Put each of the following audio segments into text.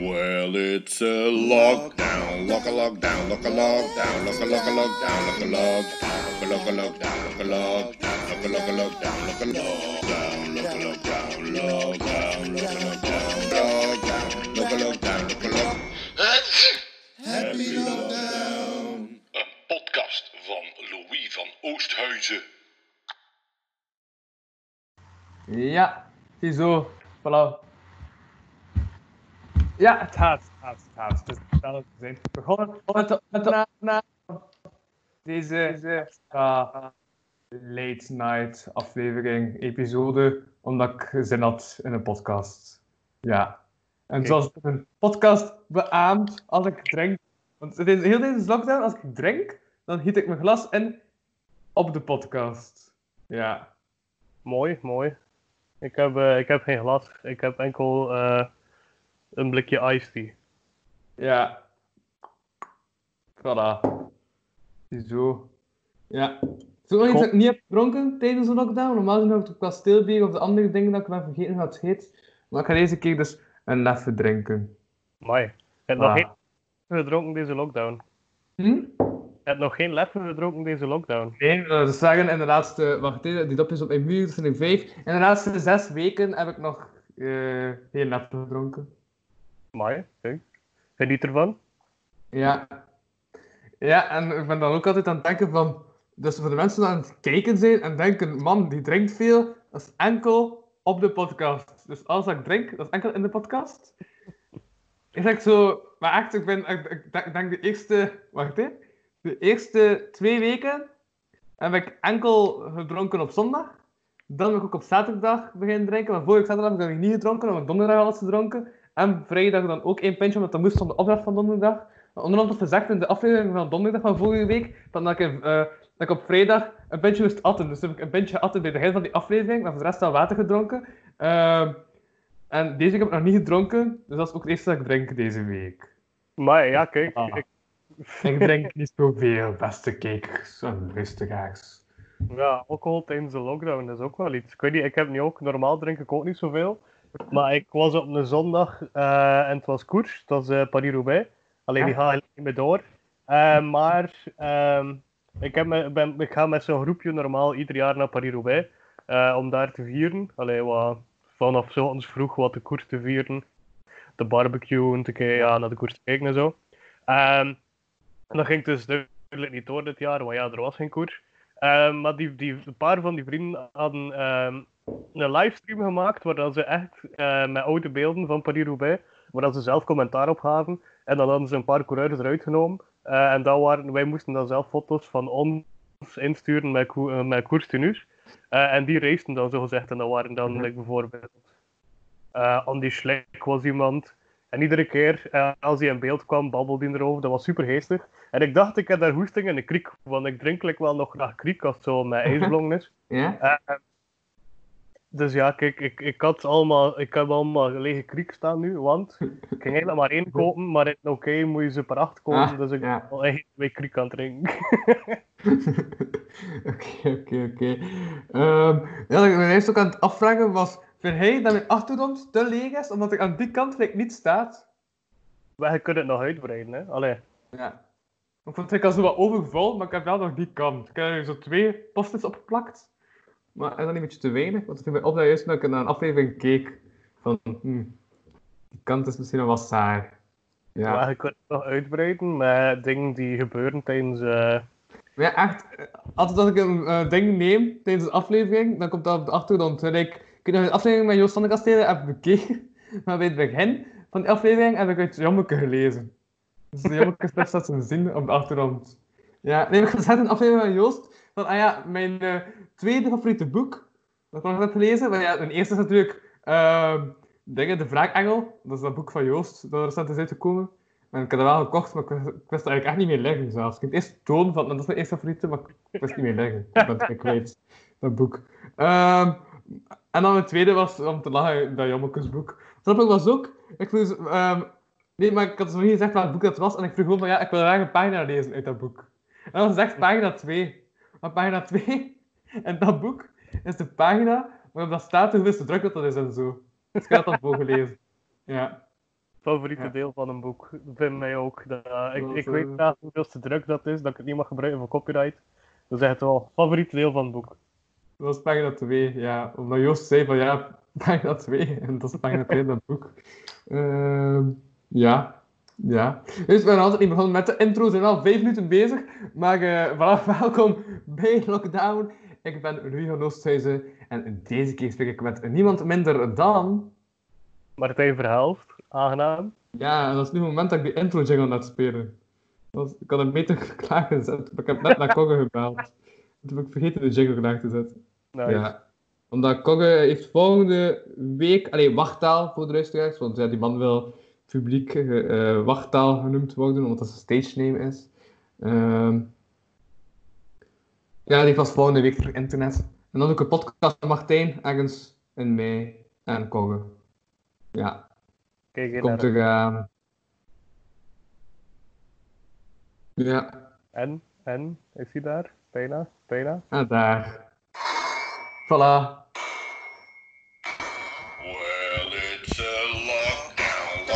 Well, it's a lockdown, lock-a-lockdown, lock-a-lockdown, lock-a-lock-a-lockdown, lock-a-lock-a-lockdown, lock-a-lock-a-lockdown, lock-a-lock-a-lockdown, lock-a-lockdown, lockdown, lock-a-lockdown, lock-a-lockdown, lock-a-lock. Happy Lockdown. Een podcast van Louis van Oosthuizen. Ja, het is zo. Voilà. Ja, het gaat. Dus we zijn begonnen met de na deze late night aflevering, episode, omdat ik zin had in een podcast. Ja. En zoals een podcast beaamt als ik drink. Want het is heel deze lockdown, als ik drink, dan giet ik mijn glas in op de podcast. Ja. Mooi. Ik heb geen glas. Ik heb enkel... een blikje iced tea. Ja. Voilà. Zo. Ja. Zo iets dat ik niet heb gedronken tijdens de lockdown. Normaal heb ik het kasteelbier of de andere dingen dat ik ben vergeten wat het heet. Maar ik ga deze keer dus een leffe drinken. Amai. Ik heb nog geen leffe gedronken deze lockdown. Ik heb nog geen leffe gedronken deze lockdown. Nee, dat is zeggen in de laatste... Wacht even, die dopjes op mijn muur, dat zijn er 5. In de laatste 6 weken heb ik nog geen leffe gedronken. Amai, kijk. Geniet ervan. Ja, en ik ben dan ook altijd aan het denken van... Dus voor de mensen die aan het kijken zijn en denken... Man, die drinkt veel. Dat is enkel op de podcast. Dus alles wat ik drink, dat is enkel in de podcast. Ik denk zo... Maar echt, ik denk de eerste... Wacht hè. De eerste 2 weken heb ik enkel gedronken op zondag. Dan heb ik ook op zaterdag beginnen drinken. Maar vorige zaterdag heb ik dat niet gedronken. Dan heb ik donderdag alles gedronken. En vrijdag dan ook 1 pintje, omdat dat moest van de opdracht van donderdag. Onder andere gezegd in de aflevering van donderdag van vorige week, dat ik op vrijdag een pintje moest atten. Dus heb ik een pintje atten bij de helft van die aflevering, maar voor de rest al water gedronken. En deze week heb ik nog niet gedronken, dus dat is ook het eerste dat ik drink deze week. Maar ja, kijk. Ik drink niet zoveel, beste kijkers en luisteraars. Ja, alcohol tijdens de lockdown, dat is ook wel iets. Ik weet niet, ik heb nu ook, normaal drink ik ook niet zoveel. Maar ik was op een zondag en het was koers, het was Paris-Roubaix. Alleen die ga ik niet meer door. Ik ga met zo'n groepje normaal ieder jaar naar Paris-Roubaix om daar te vieren. Allee, vanaf zo ons vroeg wat de koers te vieren. De barbecue en te kijken, naar de koers te kijken en zo. En dat ging dus duidelijk niet door dit jaar, want ja, er was geen koers. Maar een paar van die vrienden hadden... een livestream gemaakt waar ze echt met oude beelden van Paris-Roubaix, waar ze zelf commentaar op gaven. En dan hadden ze een paar coureurs eruit genomen. En wij moesten dan zelf foto's van ons insturen met koerstenues. En die racen dan zogezegd. En dat waren dan bijvoorbeeld Andy Schleck was iemand. En iedere keer als hij in beeld kwam, babbelde hij erover. Dat was super geestig. En ik dacht, ik heb daar hoesting in de kriek. Want ik drink wel nog graag kriek als het zo met ijsblong is. Ja. Dus ja, kijk, ik heb allemaal lege kriek staan nu, want ik ging eigenlijk maar 1 kopen, maar in het oké moet je ze per 8 kopen, dus ik ben al eigenlijk 2 kriek aan het drinken. Oké. Wat ik me eerst ook aan het afvragen was, vind jij dat mijn achtergrond te leeg is, omdat ik aan die kant like, niet staat? Maar je kunt het nog uitbreiden, hè? Allee. Ja. Ik vond het al zo wat overval, maar ik heb wel nog die kant. Ik heb er zo 2 post-its opgeplakt. Maar is dat niet een beetje te weinig? Want ik vind mij op dat juist dat ik naar een aflevering keek van... die kant is misschien wel wat saai. Ja. Maar je kunt het nog uitbreiden met dingen die gebeuren tijdens... Ja, echt. Altijd als ik een ding neem tijdens een aflevering, dan komt dat op de achtergrond. Ik heb de aflevering met Joost van de Kastelen heb bekeken. Maar bij het begin van die aflevering heb ik uit Jommeke gelezen. Dus de Jommeke straks dat ze zien op de achtergrond. Ja, nee, ik gezet een aflevering van Joost. Van, mijn tweede favoriete boek, dat ik nog net gelezen. Maar mijn eerste is natuurlijk De Wraakengel. Dat is dat boek van Joost, dat er recent is uitgekomen. En ik had dat wel gekocht, maar ik wist dat eigenlijk echt niet meer liggen zelfs. Ik heb het eerst toon van, dat is mijn eerste favoriete, maar ik wist niet meer liggen. Ik ben het kwijt, dat boek. En dan mijn tweede was, om te lachen, dat Jommekesboek. Dat was ook, ik vroeg... nee, maar ik had dus nog niet gezegd welk boek dat was. En ik vroeg gewoon van, ik wil graag een pagina lezen uit dat boek. En dan was het echt pagina 2. Maar pagina 2 en dat boek is de pagina waarop dat staat hoeveelste druk dat is en zo. Dus ik had dat voorgelezen. Ja. favoriete deel van een boek. Vind mij ook. Ik weet graag hoeveelste druk dat is, dat ik het niet mag gebruiken voor copyright. Dat is echt wel favoriete deel van het boek. Dat is pagina 2, ja. Omdat Joost zei van ja, pagina 2. En dat is pagina 2 van het boek. Ja. Dus we zijn altijd niet begonnen met de intro. We zijn al 5 minuten bezig. Maar voilà, welkom bij Lockdown. Ik ben Louis van Oosthuizen. En deze keer spreek ik met niemand minder dan... Martijn Verhelft. Aangenaam. Ja, dat is nu het moment dat ik die intro jingle laat spelen. Ik had hem beter klaargezet, maar ik heb net naar Kok gebeld. Toen heb ik vergeten de jingle klaar te zetten. Nice. Ja. Omdat Kok heeft volgende week... Allee, wachttaal voor de luisteraars. Want ja, die man wil publiek wachttaal genoemd worden, omdat dat zijn stage name is. Ja, die was volgende week terug internet. En dan ook een podcast van Martijn, ergens in mei en Kok. Ja. Komt er... Ja. En? Is hij daar? Bijna? Ah, daar. Voilà. Well, it's a lockdown.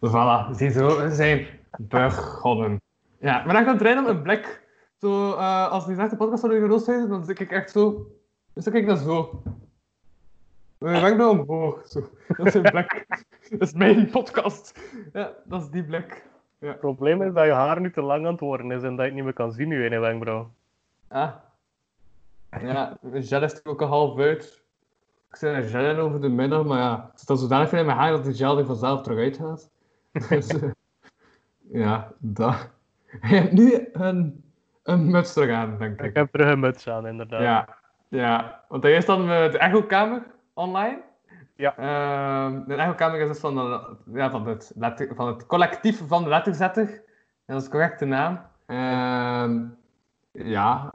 Voilà, ziezo, we zijn begonnen. Ja, maar dan komt Rijn op een blik. Zo, als die zegt de podcast van Louis van Oosthuizen, dan zit ik echt zo... Dus dan kijk ik dan zo. Mijn wenkbrauw omhoog, zo. Dat is een blik. Dat is mijn podcast. Ja, dat is die blik. Ja. Het probleem is dat je haar nu te lang aan het worden is en dat je het niet meer kan zien nu in je wenkbrauw. Ah. Ja, mijn gel is ook al half uit. Ik zit er gel in over de middag, maar ja. Het staat zodanig in mijn haar dat die gel er vanzelf terug uitgaat. Dus, ja, dat. Hij heeft nu een muts terug aan, denk ik. Ik heb terug een muts aan, inderdaad. Ja. Want hij is dan de echokamer online. Ja. De echokamer is dus van het collectief van de letterzetter. En dat is de correcte naam. Ja.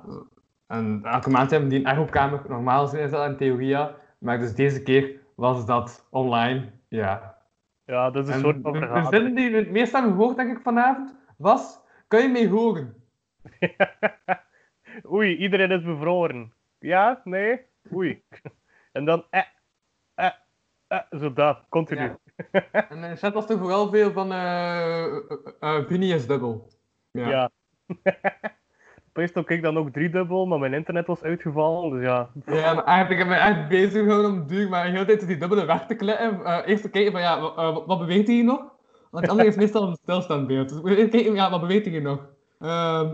En elke maand hebben die een echokamer. Normaal is dat in theorie, maar dus deze keer was dat online. Ja. Ja, dat is een soort van vergadering. De zin die we het meest hebben gehoord, denk ik, vanavond, was... Kan je mij horen? Oei, iedereen is bevroren. Ja? Nee? Oei. En dan... zo dat. Continu. Ja. En de chat was toch vooral veel van... Vinnie is dubbel. Ja. Opeens stond ik dan ook 3 dubbel, maar mijn internet was uitgevallen, dus ja. Ja, maar eigenlijk heb ik me echt bezig gehouden om duur, maar de hele tijd die dubbele weg te klikken. Eerst te kijken van ja, wat beweegt hij hier nog? Want het andere is meestal een stilstandbeeld. Dus ik moet eerst kijken, ja, wat beweegt hij hier nog?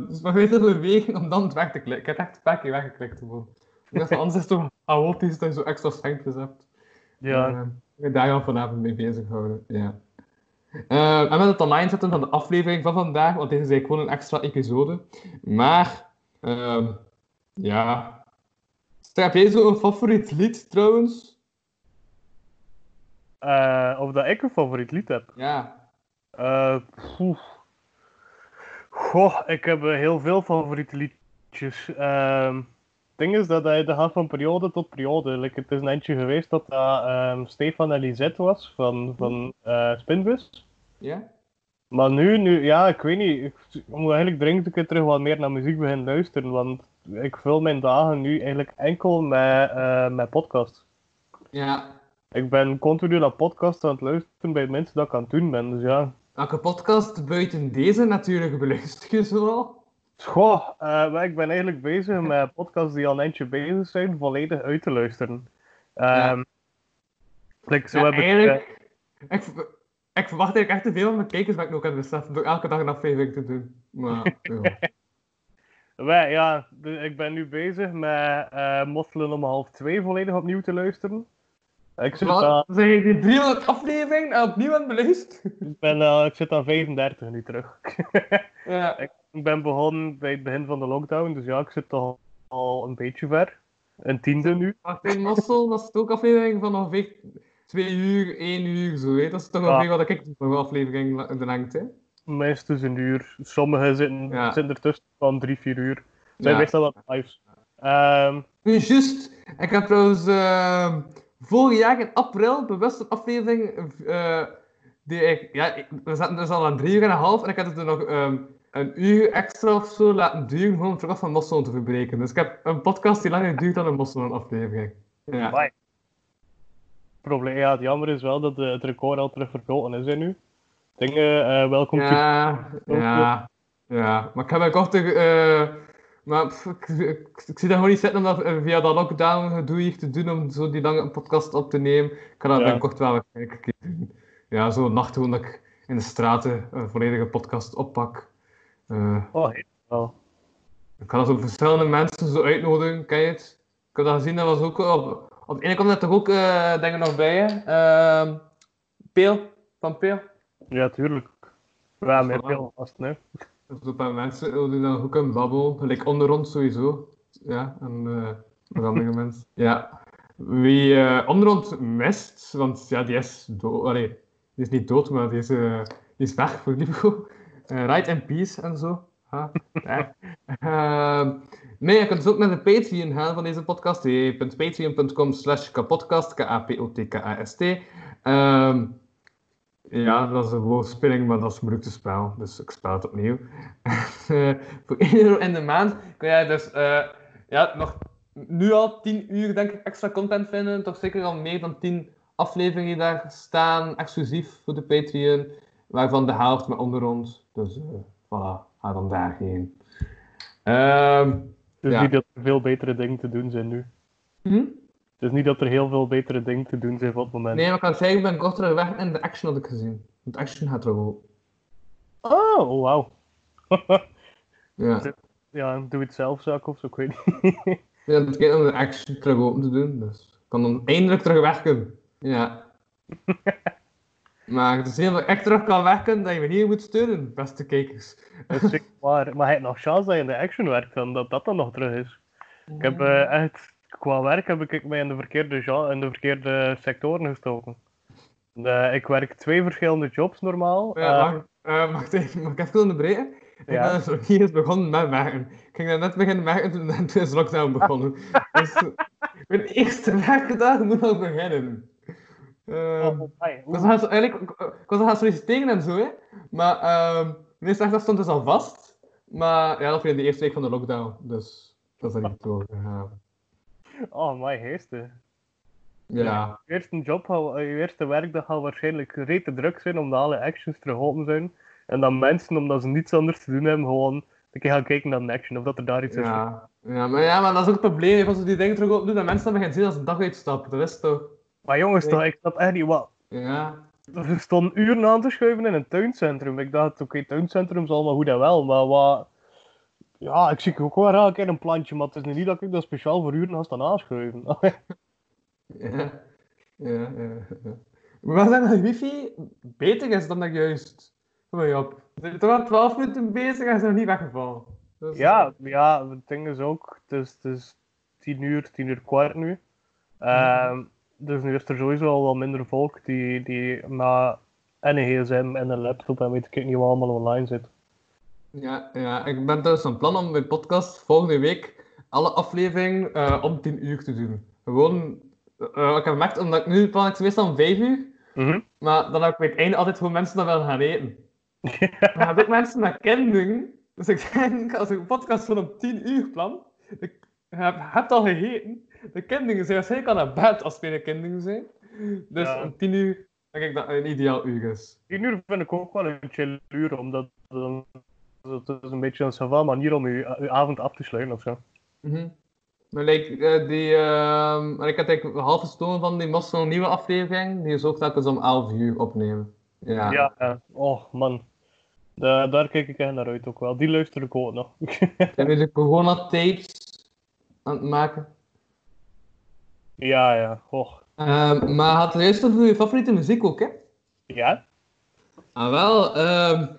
Dus maar weet dat bewegen om dan het weg te klikken. Ik heb echt een paar keer weggeklikt. Dus anders is het toch chaotisch dat je zo extra schenkjes hebt. Ja. Ik ben daar al vanavond mee bezig gehouden, ja. En met het online zetten van de aflevering van vandaag, want deze is eigenlijk gewoon een extra episode. Maar, ja. Heb jij zo'n favoriet lied trouwens? Of dat ik een favoriet lied heb? Ja. Goh, ik heb heel veel favoriete liedjes. Het ding is dat hij de gaat van periode tot periode. Like, het is een eindje geweest dat Stefan en Lisette was van Spinvis. Ja. Maar nu, ja, ik weet niet. Ik moet eigenlijk dringend een keer terug wat meer naar muziek beginnen luisteren. Want ik vul mijn dagen nu eigenlijk enkel met podcasts. Ja. Ik ben continu naar podcasts aan het luisteren bij mensen dat ik aan het doen ben. Dus ja. Welke podcast buiten deze natuurlijk beluister je zoal? Goh, maar ik ben eigenlijk bezig met podcasts die al een eindje bezig zijn, volledig uit te luisteren. Ik verwacht eigenlijk echt te veel van mijn kijkers waar ik nu ook aan het beseffen, door elke dag een aflevering te doen. Maar, dus ik ben nu bezig met Mottelen om 1:30 volledig opnieuw te luisteren. Ik zit aan... Zijn je die 300 afleveringen opnieuw aan het beluisteren? Ik zit aan 35 nu terug. Ja. Ik ben begonnen bij het begin van de lockdown, dus ja, ik zit toch al een beetje ver. Een 10e nu. Martijn Mossel, dat is ook aflevering van ongeveer 2 uur, 1 uur, zo weet. Dat is toch ongeveer wat ik voor aflevering de lengte. Meestal 1 uur. Sommigen zitten ertussen van 3-4 uur. Zijn meestal wat lives. Juist, ik heb trouwens vorig jaar in april bewust een aflevering die ik... Ja, we zaten dus al aan 3,5 uur en ik had het er nog een uur extra of zo laten duren gewoon om terug van Mosselen te verbreken. Dus ik heb een podcast die langer duurt dan een Mosselen aflevering. Ja. Bye. Probleem, ja, het jammer is wel dat het record al terug verbroken is nu. Dingen, welkom. Ja, maar ik heb ook ik zie dat gewoon niet zitten om dat via dat lockdown gedoe hier te doen om zo die lange podcast op te nemen. Ik kan dat binnenkort wel een keer doen. Ja, zo'n nacht gewoon dat ik in de straten een volledige podcast oppak. Helemaal. Ik kan dat zo verschillende mensen zo uitnodigen, ken je het? Ik heb dat gezien, dat was ook op de ene kant net toch ook dingen nog bij je. Peel. Ja, tuurlijk. Ja, met Peel vast, hè. Dus een paar mensen die dan ook een babbel, gelijk onder ons sowieso. Ja, en met andere mensen. Ja. Wie onder ons mist, want ja, die is dood. Allee, die is niet dood, maar die is weg voor Liefko. Right in peace en zo. Nee, je kunt dus ook naar de Patreon gaan van deze podcast. patreon.com/kapodcast. Kapodcast. Ja, dat is een woordspeling, maar dat is moeilijk te spelen, dus ik spel het opnieuw. Voor €1 in de maand kun jij dus nog nu al 10 uur denk ik extra content vinden. Toch zeker al meer dan 10 afleveringen daar staan, exclusief voor de Patreon. Waarvan de helft maar onder ons. Dus voilà, ga dan daarheen. Het is niet dat er veel betere dingen te doen zijn nu. Het is niet dat er heel veel betere dingen te doen zijn op het moment. Nee, maar ik kan zeggen, ik ben kort terug weg en de Action had ik gezien. Want Action gaat er wel. Oh, wauw. Ja. Ja, een doe-it-zelf-zaak of zo, ik weet niet. Ja, het gaat om de Action terug open te doen, dus ik kan dan eindelijk terug werken. Ja. Maar het is heel dat ik terug kan werken, dat je me hier moet steunen, beste kijkers. Dat is zeker waar. Maar hij heeft nog chance dat je in de Action werkt, en dat dat dan nog terug is. Ik heb echt... Qua werk heb ik mij in de verkeerde sectoren gestoken. Ik werk 2 verschillende jobs normaal. Ja, mag ik even onderbreken? Ja. Ik ben dus hier eens begonnen met werken. Ik ging dat net beginnen werken toen is lockdown begonnen. Dus mijn eerste werkdag moet al beginnen. Ik was al gaan solliciteren en zo, hè. Maar de eerste dag stond dus al vast. Maar ja, dat was in de eerste week van de lockdown. Dus dat is er niet door gegaan. Oh, mijn eerste. Ja. Je eerste werkdag gaat waarschijnlijk rete druk zijn, omdat alle actions terug open zijn. En dan mensen, omdat ze niets anders te doen hebben, gewoon een keer gaan kijken naar een action, of dat er daar iets is. Ja, maar dat is ook het probleem. Als we die dingen terug open doen, dat mensen dan beginnen zien als een dag uitstappen. Dat is toch... Maar jongens, toch, ik snap echt niet wat. Ja. Er stonden uren aan te schuiven in een tuincentrum. Ik dacht, oké, tuincentrum is allemaal goed en wel, maar wat... Ja, ik zie ook wel elke keer een plantje, maar het is niet dat ik dat speciaal voor uren ga staan aanschuiven. Ja. Maar wat zijn dat wifi beter is dan dat juist? Kom maar op. Je bent toch al 12 minuten bezig en is nog niet weggevallen. Dus... Ja, het ding is ook, het is 10:15 nu. Dus nu is er sowieso al wat minder volk die maar en een gsm en een laptop en weet ik niet wat allemaal online zit. Ja, ik ben dus van plan om mijn podcast volgende week alle afleveringen om 10 uur te doen. Gewoon, ik heb gemerkt, omdat ik nu plan ik meestal om 5 uur, maar dan heb ik bij het einde altijd gewoon mensen dat willen gaan eten. Dan heb ik mensen dat kennen, dus ik denk, als ik een podcast van om 10 uur plan, ik heb al gegeten, de kinderen zijn waarschijnlijk al naar bed als er kinderen zijn. Dus om 10 uur denk ik dat het een ideaal uur is. 10 uur vind ik ook wel een chill uur, omdat... Dat is een beetje een savant manier om je avond af te sluiten ofzo. Maar ik had eigenlijk half gestolen van die Mossel nieuwe aflevering, die is ook telkens om 11 uur opnemen. Ja. Oh man. Daar kijk ik echt naar uit ook wel. Die luister ik ook nog. Zijn nu de corona-tapes aan het maken? Ja. Och. Maar had het eerst over je favoriete muziek ook, hè? Ja. Ah wel,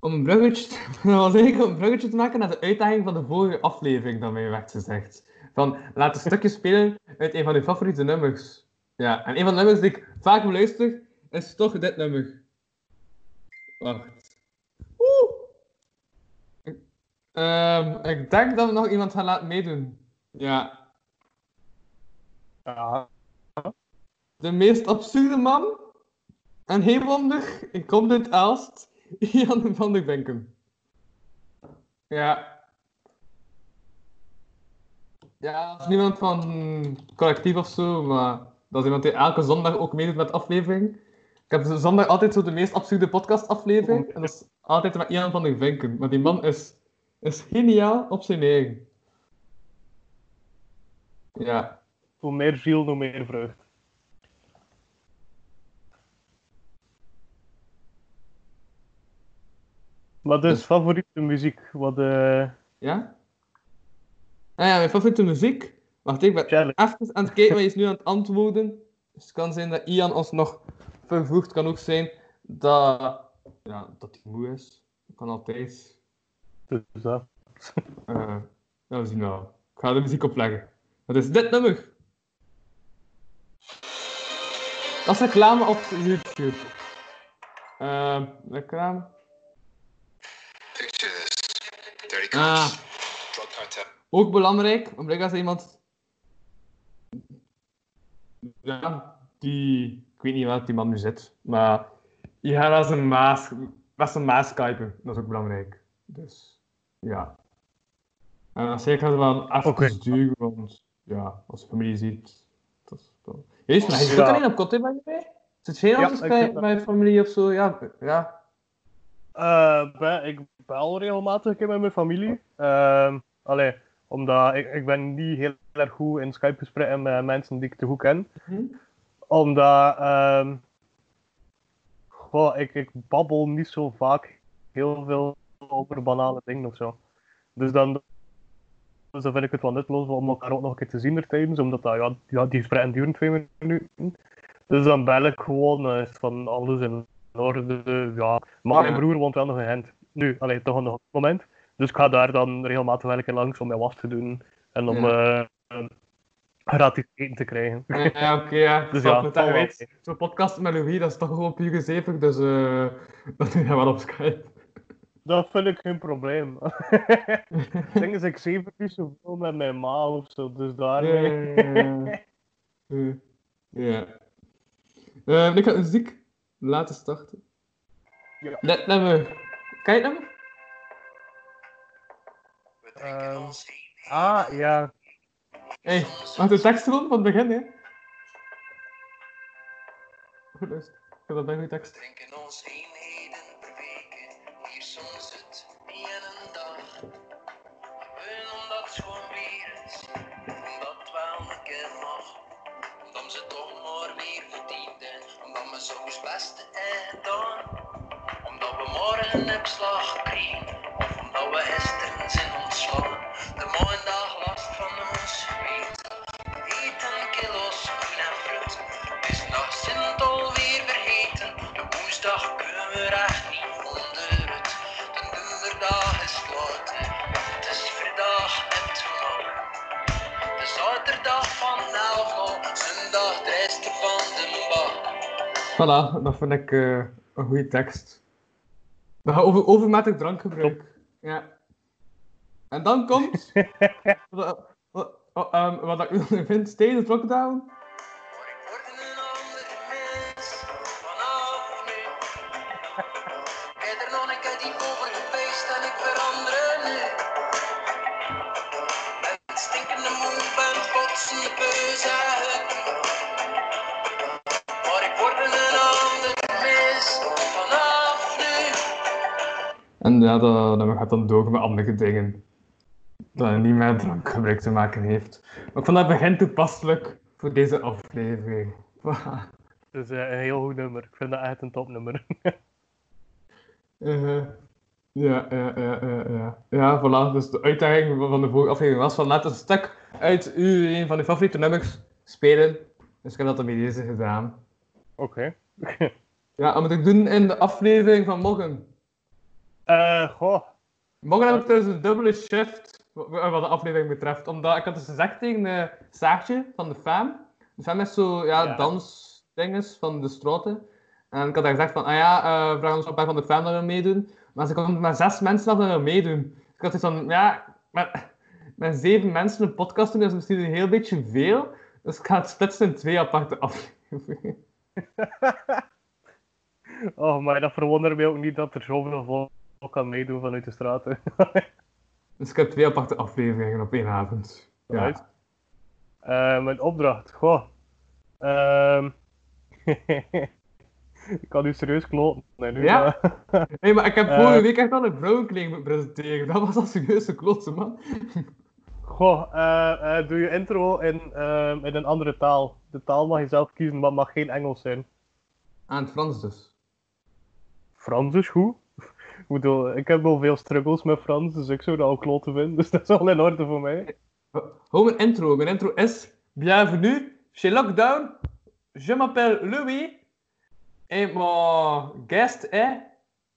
Om een bruggetje te maken naar de uitdaging van de vorige aflevering dat mij werd gezegd. Van, laat een stukje spelen uit een van uw favoriete nummers. Ja, en een van de nummers die ik vaak beluister, is toch dit nummer. Wacht. Ik denk dat we nog iemand gaan laten meedoen. Ja. Ja. De meest absurde man. En heel wonder, ik kom uit Elst, Ian van de Venken. Ja. Ja, dat is niemand van collectief of zo, maar dat is iemand die elke zondag ook meedoet met aflevering. Ik heb zondag altijd zo de meest absurde podcastaflevering. En dat is altijd met Ian van de Venken. Maar die man is geniaal op zijn eigen. Ja. Hoe meer ziel, hoe meer vreugd. Wat is favoriete muziek? Wat, Ja? Ah ja, mijn favoriete muziek? Wacht, ik ben even aan het kijken, maar je is nu aan het antwoorden. Dus het kan zijn dat Ian ons nog vervoegt. Het kan ook zijn dat... Ja, dat hij moe is. Dat kan altijd. Dus dat. Nou, we zien wel. Ik ga de muziek opleggen. Wat is dit nummer? Dat is reclame op YouTube. Reclame... ook belangrijk, omdat als iemand ja, die ik weet niet waar die man nu zit, maar je gaat als een maas skypen, dat is ook belangrijk. Dus ja, en dan zeker dat wel afkomen sturen, want ja, als je familie ziet, dat is toch. Jezus, maar je zit alleen op Kotte bij je mee? Zit je anders bij je familie of zo? Ja, ja. Ik bel regelmatig een keer met mijn familie. Omdat ik ben niet heel erg goed in Skype gesprekken met mensen die ik te goed ken. Mm-hmm. Omdat ik babbel niet zo vaak heel veel over banale dingen of zo. Dus dan vind ik het wel nutteloos om elkaar ook nog een keer te zien er tijdens, omdat die gesprekken duren 2 minuten. Dus dan bel ik gewoon van alles in orde. Ja. Maar mijn broer woont wel nog in Gent. Nu, toch nog op het moment. Dus ik ga daar dan regelmatig wel een keer langs om mijn was te doen. En om gratis eten te krijgen. Ja, oké. Ja. Dus ja, dat weet. Zo'n podcast met Louis, dat is toch gewoon puur gezevig. Dus dat doe je wel op Skype. Dat vind ik geen probleem. Ik denk dat ik zeven niet zoveel met mijn ma of zo. Dus daarmee. Ik ga de muziek laten starten. Ja. Let nummer. Kan je het nummer? Ja. Hé, mag de tekst doen van het begin, hè? Goed, luister. Ik heb dat bij goede tekst. Drinken ons eenheden per week, hier soms het niet in een dag. En omdat schoon weer is, omdat wel een keer mag. Omdat ze toch maar weer verdienden, omdat we zo's beste en dan. Omdat we morgen op slag kregen, of omdat we gisteren zijn ontslagen. De maandag last van ons weet. Eten kilo's groen en fruit. Het is nog zin alweer vergeten. De woensdag kunnen we echt niet onder het. De donderdag is later. Het is vrijdag en toegang. De zaterdag van Elval. Zondag de resten van de bak. Voilà, dat vind ik een goede tekst. We gaan overmatig drankgebruik. Ja. En dan komt... wat ik nu vind, steeds het lockdown. Maar ik word een ander mens vanaf nu. Ik heb er nog een keer diep over gefeest en ik verander nu. Met stinkende moe en botsende peus en hukken. Maar ik word een ander mens vanaf nu. En ja, dat gaat dan door met andere dingen. Dat hij niet meer drankgebruik te maken heeft. Maar ik vond dat begin toepasselijk voor deze aflevering. Het is een heel goed nummer. Ik vind dat echt een topnummer. Ja, voilà. Dus de uitdaging van de vorige aflevering was van laat een stuk uit een van uw favoriete nummers spelen. Dus ik heb dat dan met deze gedaan. Oké. Ja, wat moet ik doen in de aflevering van morgen? Morgen heb ik trouwens een dubbele shift wat de aflevering betreft. Omdat ik had dus gezegd tegen Saartje van de FAM. De FAM is zo, dansdinges van de straten. En ik had daar gezegd van, vraag ons op bij van de FAM dat we meedoen. Maar ze komt maar 6 mensen af dat we meedoen. Ik had dus van, ja, met 7 mensen een podcast doen, dat is misschien een heel beetje veel. Dus ik ga het splitsen in 2 aparte afleveringen. Oh, maar dat verwondert mij ook niet dat er zoveel volk kan meedoen vanuit de straten. Dus ik heb 2 aparte afleveringen op 1 avond. Ja. Mijn opdracht, goh. Ik kan nu serieus kloten. Nee, nu, ja? Maar... Hey, maar ik heb vorige week echt al een vrouwenkleding presenteren. Dat was al serieuze klotsen, man. Goh, doe je intro in een andere taal. De taal mag je zelf kiezen, maar het mag geen Engels zijn. Aan het Frans dus? Frans is goed. Ik bedoel, ik heb wel veel struggles met Frans, dus ik zou dat al kloten vinden. Dus dat is al in orde voor mij. Hou mijn intro. Mijn intro is... Bienvenue chez Lockdown. Je m'appelle Louis. En mijn guest, hè?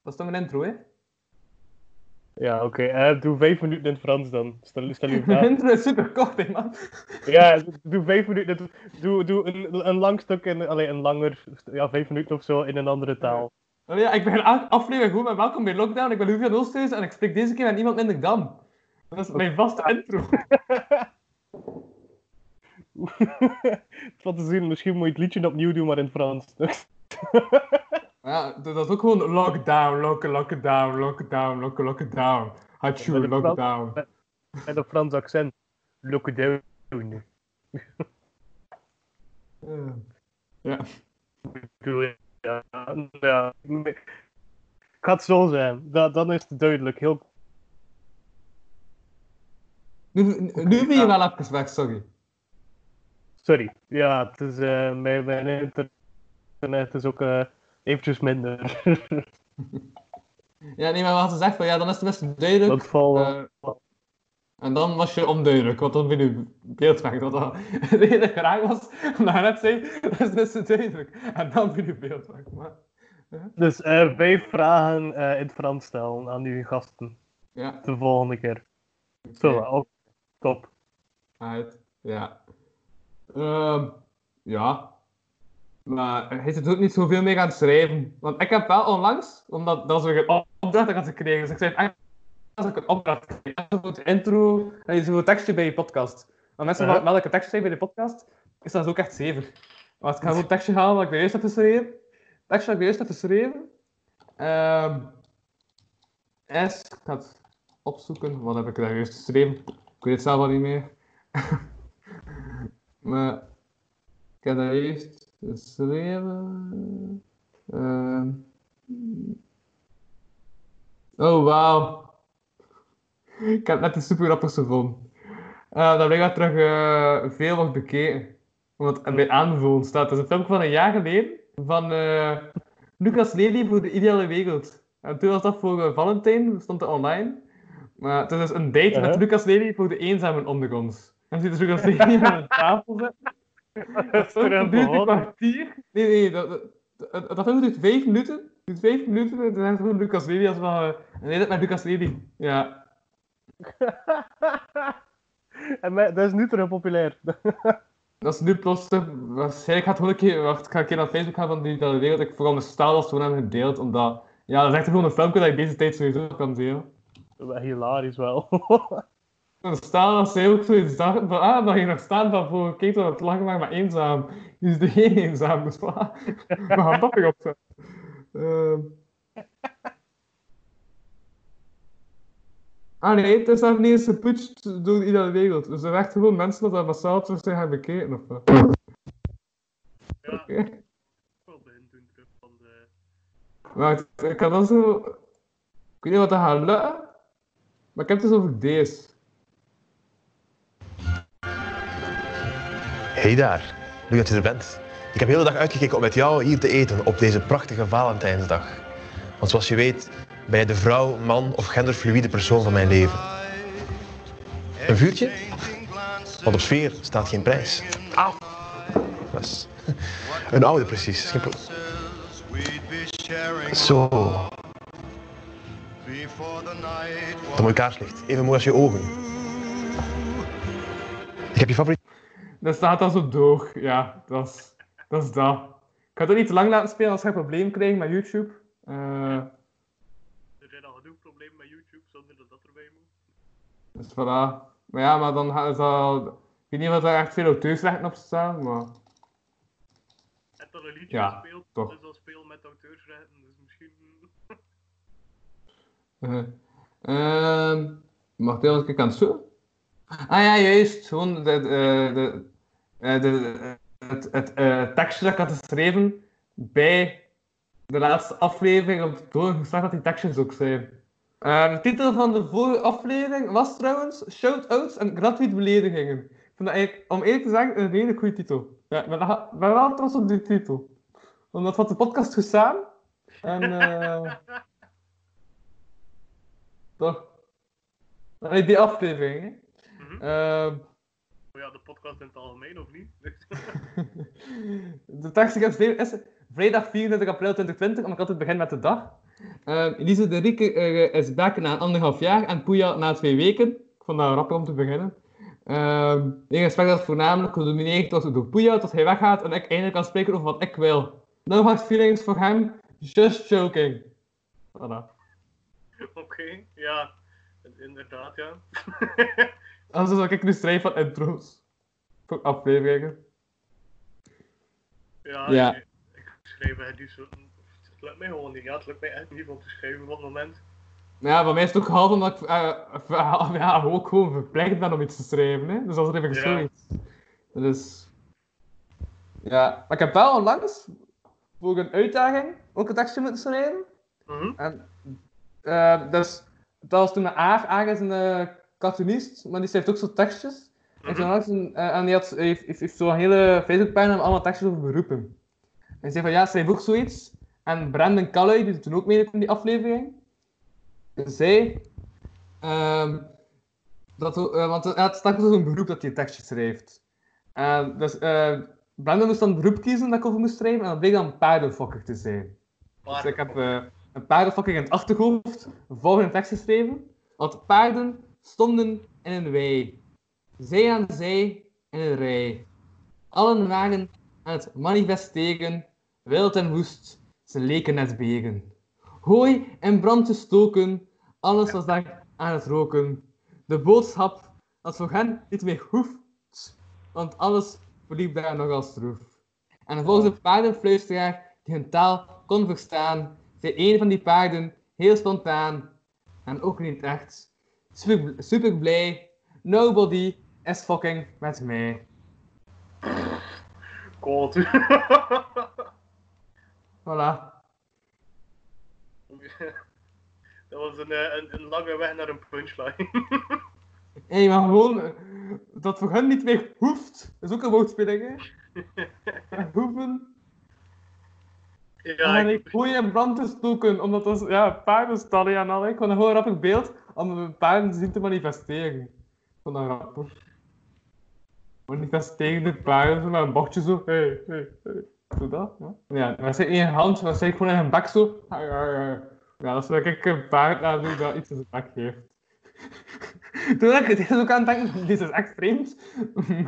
Dat is dan mijn intro, hè? Ja, oké. Doe 5 minuten in het Frans dan. Stel je vraag. Mijn intro is super kort, hè, man. Ja, doe 5 minuten. Doe een lang stuk, een langer... Ja, 5 minuten of zo in een andere taal. Oh ja, ik begin aflevering goed met welkom bij Lockdown. Ik ben Louis van Oosthuizen en ik spreek deze keer met iemand in de dam. Dat is mijn vaste intro. Tot te zien, misschien moet je het liedje opnieuw doen, maar in het Frans. Ja, dat is ook gewoon lockdown, lockdown. Hachu, lockdown. Met een Frans accent. Lockdown. Ja. Ja. Ik ga het zo zijn. Dan is het duidelijk. Heel... Nu ben je wel afgezwakt, sorry. Ja, het is mijn internet. Het is ook eventjes minder. Ja, nee, maar wat ze zegt van ja, dan is het best duidelijk. Dat en dan was je onduidelijk, want dan ben je beeld weg. Dat het hele graag was, omdat je net zei, dat is best duidelijk. En dan ben je beeld weg. Maar, dus 5 vragen in het Frans stellen aan uw gasten. Ja. De volgende keer. Okay. Zo, ook top. Uit, ja. Ja. Maar hij zit ook niet zoveel mee gaan schrijven. Want ik heb wel onlangs, omdat dat was een opdracht had gekregen. Dus ik zei echt, als ik een opdracht kreeg, een goed intro en zo'n tekstje bij je podcast. En mensen vragen welke tekst schrijven bij de podcast, is dat ook echt zever. Want ik ga zo'n tekstje halen dat ik bij juist heb geschreven. Tekstje dat ik bij juist heb geschreven. Ik ga het opzoeken. Wat heb ik daar juist geschreven? Ik weet het zelf al niet meer. Maar ik heb daar juist... geschreven. Oh, wauw. Ik heb net een super rappers gevonden. Dat blijkt terug veel wordt bekeken. Want bij aanbevolen staat. Dat is een filmpje van een jaar geleden. Van Lucas Lely voor de Ideale Wereld. En toen was dat voor Valentijn. Stond het online. Maar het is dus een date met Lucas Lely voor de eenzame ondergrond. En dan ziet Lucas Lely aan de tafel zitten. Dat duurt een kwartier. Nee, dat duurt 5 minuten. Duurt 5 minuten en dan is het gewoon Lucas Lely als we... Nee, dat met Lucas Lely. Ja. En dat is nu terug populair. Dat is nu plots te... Waarschijnlijk gaat gewoon een keer... Wacht, ik ga een keer naar Facebook gaan van Digitale Wereld. Ik veronderstel als we gewoon hebben gedeeld, omdat... Ja, dat is echt gewoon een filmpje dat je deze tijd sowieso kan zien. Hilarisch wel. Dan staan als ze ook zoiets dachten van, dan ging nog staan van voor, kijk dat het lachen maar eenzaam. Die is er geen eenzaam, dus we gaan toppig opzetten. Nee, het is daar niet eens geputcht door iedere wereld. Dus er echt gewoon mensen dat daar massaal terug zijn gaan bekeken, of wat? Ja, okay. Ik wil wel beginnen doen terug van de... Wacht, ik kan dan zo... Ik weet niet wat dat gaat lukken, maar ik heb het dus over deze. Hey daar, leuk dat je er bent. Ik heb de hele dag uitgekeken om met jou hier te eten op deze prachtige Valentijnsdag. Want zoals je weet, ben je de vrouw, man of genderfluïde persoon van mijn leven. Een vuurtje? Want op sfeer staat geen prijs. Auw! Dat is een oude precies. Zo. Dat mooi kaarslicht. Even mooi als je ogen. Ik heb je favoriet... Dan staat dat zo doog. Ja, dat is dat. Ik ga het ook niet te lang laten spelen als je een probleem krijgt met YouTube. Er zijn al genoeg problemen met YouTube zonder dat dat erbij moet. Dus voilà. Maar ja, maar dan is dat... Ik weet niet of daar echt veel auteursrechten op staan, maar... Het dat een liedje ja, gespeeld, toch. Dus dat speel met auteursrechten, dus misschien... Mag ik even aan het zoeken? Ah ja, juist. Gewoon het tekstje dat ik had geschreven bij de laatste aflevering op het vorige geslacht dat die tekstjes ook schrijven. De titel van de vorige aflevering was trouwens Shoutouts en gratuit beledigingen. Ik vond dat eigenlijk, om eerlijk te zeggen, een redelijk goede titel. Ja, ik ben wel trots op die titel. Omdat wat de podcast goed samen. En toch? Nee, die aflevering, hè? Mm-hmm. Ja, de podcast in het algemeen, of niet? De tekst die ik heb is vrijdag 24 april 2020, omdat ik altijd begin met de dag. Elise de Rieke is back na 1,5 jaar en Poeja na 2 weken. Ik vond dat rap om te beginnen. Ik gesprek dat voornamelijk gedomineerd wordt door Poeja, tot hij weggaat en ik eindelijk kan spreken over wat ik wil. No hard feelings voor hem, just joking. Voilà. Oké, ja. Inderdaad, ja. Anders zou ik nu schrijf van intro's. Voor afleveringen. Ja. Ik schrijf echt niet zo... Het lukt mij gewoon niet, ja. Het lukt mij echt niet om te schrijven op het moment. Ja, bij mij is het ook gehaald omdat ik ook gewoon verplicht ben om iets te schrijven, hè. Dus dat is even zoiets. Dus... Ja. Maar ik heb wel onlangs, voor een uitdaging, ook een tekstje moeten schrijven. Mm-hmm. En... dus... Dat was toen met Aag. Aag is een cartoonist, maar die schrijft ook zo tekstjes. En die heeft zo'n hele Facebookpagina met allemaal tekstjes over beroepen. En die zei van ja, schrijf ook zoiets. En Brandon Callay, die toen ook meedeed in die aflevering, zei want het staat zo'n beroep dat hij tekstjes schrijft. Dus Brandon moest dan een beroep kiezen dat ik over moest schrijven, en dat bleek dan paardenfokker te zijn. Dus ik heb... een paardenfokker in het achterhoofd, een volgende tekst geschreven. Want paarden stonden in een wei. Zij aan zij in een rij. Allen waren aan het manifesteren, wild en woest, ze leken net begen. Hooi in brand gestoken, alles was daar aan het roken. De boodschap dat voor hen niet meer hoeft, want alles verliep daar nogal stroef. En volgens de paardenfluisteraar die hun taal kon verstaan, zij een van die paarden, heel spontaan, en ook niet echt, super blij, nobody is fucking met mij. Cold. Voilà. Dat was een lange weg naar een punchline. Hé, maar gewoon, dat voor hen niet meer hoeft, dat is ook een woordspeling, hè? Hoeven. Ja, en ik gooi in brand te stoken, omdat dat ja, paardenstallen en al. Ik vond een heel grappig beeld om mijn paarden te zien te manifesteren. Ik vond dat grappig. Manifesteren de paarden met een bochtje zo. Hey. Doe dat? Ja, dan zit ik in je hand, dan zit ik gewoon in een bak zo. Ja, dat is dat ik een paard aan doe dat iets in zijn bak geeft. Toen ik het ook aan het denken, dit is echt vreemd.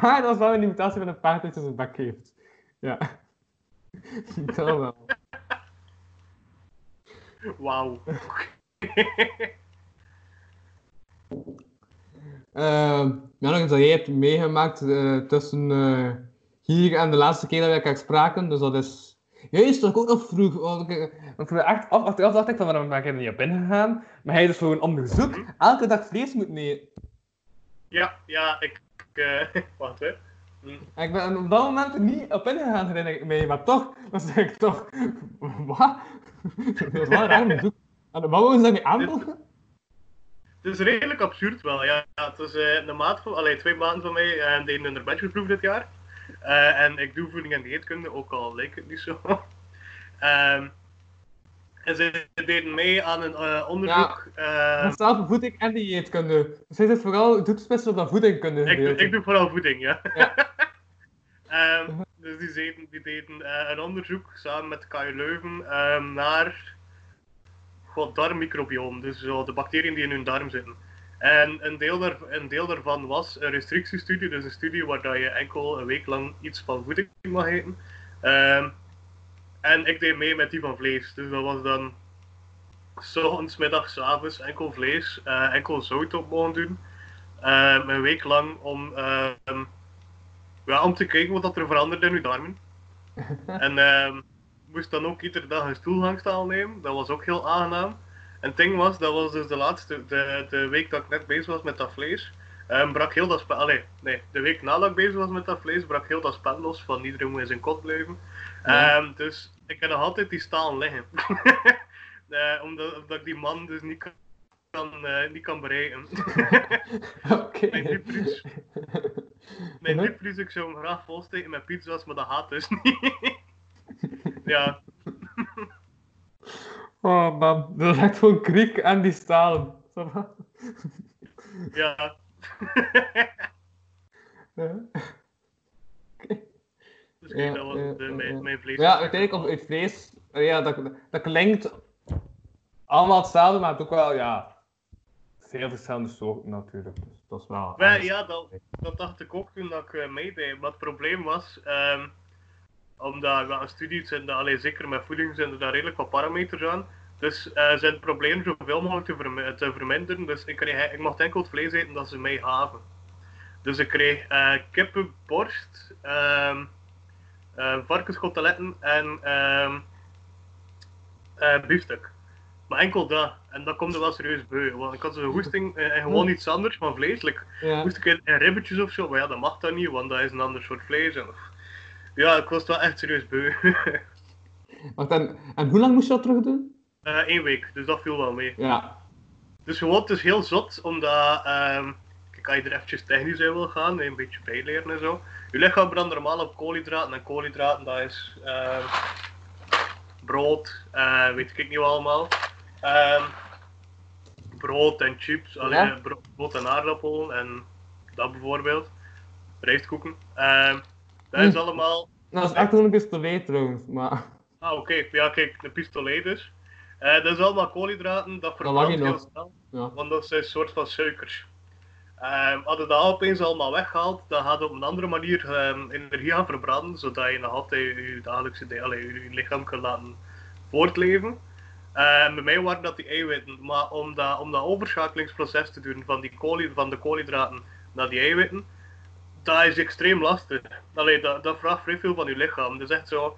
Maar dat is wel een imitatie van een paard dat iets in zijn bak geeft. Ja. Dat wel. Wauw. Nog iets dat jij hebt meegemaakt tussen hier en de laatste keer dat we elkaar spraken, dus dat is... Juist, dat ik ook nog vroeg, want ik echt achteraf dacht ik van waarom ben ik er niet op ingegaan, maar hij is dus voor een onderzoek elke dag vlees moet nemen. Ja, ik wacht hè. En ik ben op dat moment er niet op ingegaan, herinner ik mij, maar toch, dan zeg ik toch, wat? Dat is wel raar bezoek. En waarom is dat niet aanboden? Het is redelijk absurd wel, ja. Het is een maat van, 2 maanden van mij, en die hebben een bachelorproef dit jaar. En ik doe voeding en dieetkunde, ook al lijkt het niet zo. En ze deden mee aan een onderzoek. Ja, zelf voeding en dieetkunde. Dus hij zit vooral, doet best op dat voedingkunde. Ik doe vooral voeding, ja. Dus die deden een onderzoek samen met Kai Leuven naar darmmicrobioom. Dus zo de bacteriën die in hun darm zitten. En een deel daarvan was een restrictiestudie. Dus een studie waar dat je enkel een week lang iets van voeding mag eten. En ik deed mee met die van vlees, dus dat was dan 's ochtends, middags, 's avonds enkel vlees, enkel zout op mogen doen. een week lang om, om te kijken wat er veranderde in uw darmen. En moest dan ook iedere dag een stoelhangstaal nemen. Dat was ook heel aangenaam. En het ding was, dat was dus de laatste, de week dat ik net bezig was met dat vlees, brak heel dat spel. De week nadat ik bezig was met dat vlees, brak heel dat spel los van iedereen moet in zijn kot blijven. Nee. Dus ik heb nog altijd die staal liggen. Omdat ik die man dus niet kan bereiken. Okay. Mijn diepvries ik zou hem graag volsteken met pizza's, maar dat gaat dus niet. Ja. Oh man, dat is echt gewoon kriek en die stalen. Ja. Dus kijk, dat was mijn vlees. Ja, uiteindelijk op het vlees, ja, dat klinkt allemaal hetzelfde, maar het ook wel, ja, heel verschillende soorten natuurlijk. Dus dat is wel... Ja, dat dacht ik ook toen dat ik meedeed. Maar het probleem was, omdat we aan studies zijn, zeker met voeding zijn er daar redelijk wat parameters aan. Dus zijn het probleem zoveel mogelijk te verminderen. Dus ik mocht enkel het vlees eten dat ze mij gaven. Dus ik kreeg kippenborst, varkenskoteletten en biefstuk. Maar enkel dat. En dat komt er wel serieus beu. Want ik had zo'n hoesting en gewoon iets anders van vlees. Moest ik in ribbetjes of zo. Maar ja, dat mag dat niet, want dat is een ander soort vlees. En, ja, ik was wel echt serieus beu. En hoe lang moest je dat terug doen? 1 week, dus dat viel wel mee. Ja. Dus gewoon, het is heel zot, omdat... kan je er eventjes technisch in wil gaan, een beetje bijleren en zo. Je lichaam brandt normaal op koolhydraten, en koolhydraten dat is brood, weet ik niet allemaal. Brood en chips, alleen brood en aardappelen en dat bijvoorbeeld. Rijstkoeken. Dat is allemaal... Dat is echt een pistolet trouwens, maar... Ah oké, ja kijk, de pistolet dus. Dat is allemaal koolhydraten, dat verbrandt heel snel, want dat zijn een soort van suikers. Hadden dat opeens allemaal weggehaald, dan gaat het op een andere manier energie gaan verbranden, zodat je nog altijd je dagelijkse je lichaam kan laten voortleven. Bij mij waren dat die eiwitten, maar om dat overschakelingsproces te doen van de koolhydraten naar die eiwitten, dat is extreem lastig. Dat vraagt vrij veel van je lichaam. Het is echt zo,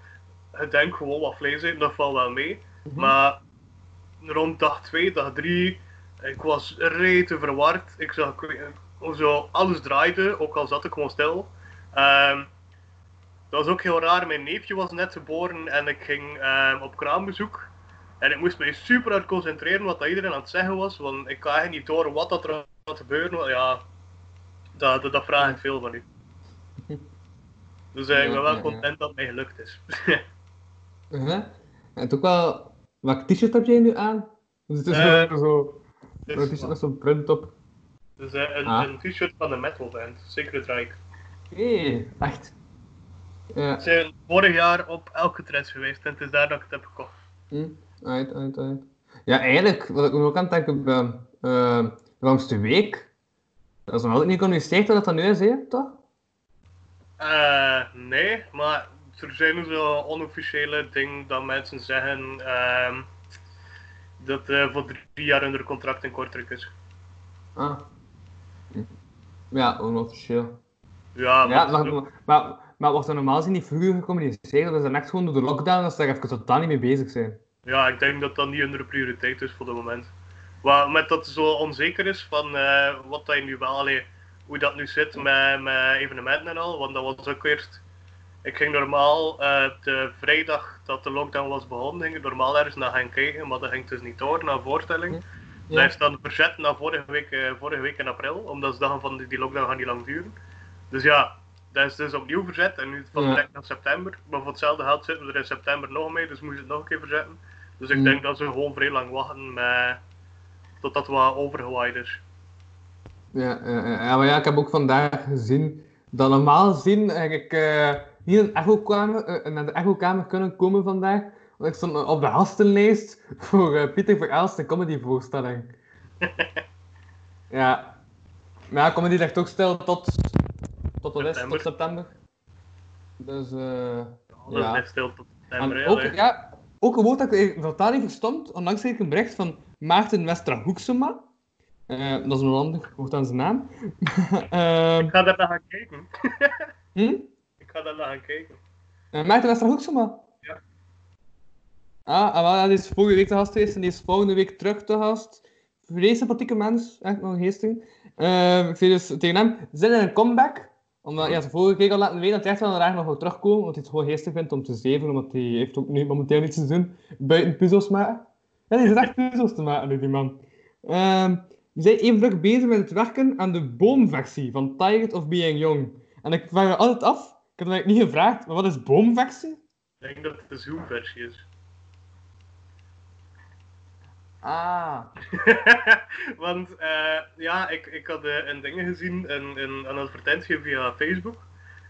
je denkt gewoon wat vlees eten, dat valt wel mee. Mm-hmm. Maar rond dag 2, dag 3... Ik was rete verward. Ik zag zo alles draaide, ook al zat ik gewoon stil. Dat was ook heel raar. Mijn neefje was net geboren en ik ging op kraambezoek. En ik moest me super hard concentreren wat dat iedereen aan het zeggen was. Want ik kan eigenlijk niet door wat dat er gaat gebeuren. Ja, dat vraag ik veel van u. Dus ik ben wel content dat het mij gelukt is. En toch wel... Welk t-shirt heb jij nu aan? Dus het is zo, dus, t-shirt met zo'n print op. Dus een t-shirt van de metalband, Secret Reich. Hey, echt. Ja. Ze zijn vorig jaar op elke trends geweest en het is daar dat ik het heb gekocht. Ja, eigenlijk, wat ik ook aan het denken ben, de langste week, dat is nog altijd niet gecommuniceerd dat dat nu is, hè, toch? Nee, maar er zijn zo onofficiële dingen dat mensen zeggen... dat voor 3 jaar onder contract een kortruk is. Ah. Ja, onofficieel. Ja, maar wordt er normaal gezien niet vroeger gecommuniceerd? Dat is dan echt gewoon door de lockdown, dat ze daar even totaal niet mee bezig zijn. Ja, ik denk dat dat niet onder prioriteit is voor het moment. Maar met dat het zo onzeker is van wat dat je nu wel, hoe dat nu zit met evenementen en al, want dat was ook eerst... Ik ging normaal, de vrijdag dat de lockdown was begonnen, ging ik normaal ergens naar gaan kijken, maar dat ging dus niet door, naar voorstelling. Ja. Dat is dan verzet naar vorige week in april, omdat ze dachten van die lockdown gaat niet lang duren. Dus ja, dat is dus opnieuw verzet en nu van direct naar september. Maar voor hetzelfde geld zitten we er in september nog mee, dus moest het nog een keer verzetten. Dus ik denk dat ze gewoon vrij lang wachten totdat we overgewaaid is. Ja, maar ja, ik heb ook vandaag gezien dat normaal gezien eigenlijk... niet naar de echokamer kunnen komen vandaag, want ik stond op de gastenlijst voor Pieter voor Elst, de comedyvoorstelling. Ja. Maar ja, comedy ligt ook stil tot september. Dus alles ligt stil tot september. En ook, ook een woord dat ik totaal niet verstond, onlangs kreeg ik een bericht van Maarten Westerhoeksema, Dat is een ander, hoort aan zijn naam. Ik ga daar naar gaan kijken. Ik ga daar naar gaan kijken. Maarten Westerhoeksema? Ja. Ah, die is vorige week te gast geweest en die is volgende week terug te gast. Vrees sympathieke mens, echt nog een geesting. Ik zei dus tegen hem, zin in een comeback. Omdat ja, ze vorige keer al laten weten dat hij echt wel graag nog wel terugkomen. Want hij het gewoon geestig vindt om te zeven, omdat hij heeft ook nu momenteel niets te doen buiten puzzels maken. Ja, hij is echt puzzels te maken nu, die man. We zijn even druk bezig met het werken aan de boomversie van Tired of Being Young. En ik vraag me altijd af, ik heb het eigenlijk niet gevraagd, maar wat is boomversie? Ik denk dat het de zoomversie is. Ah. Want ik had een ding gezien, een advertentie via Facebook,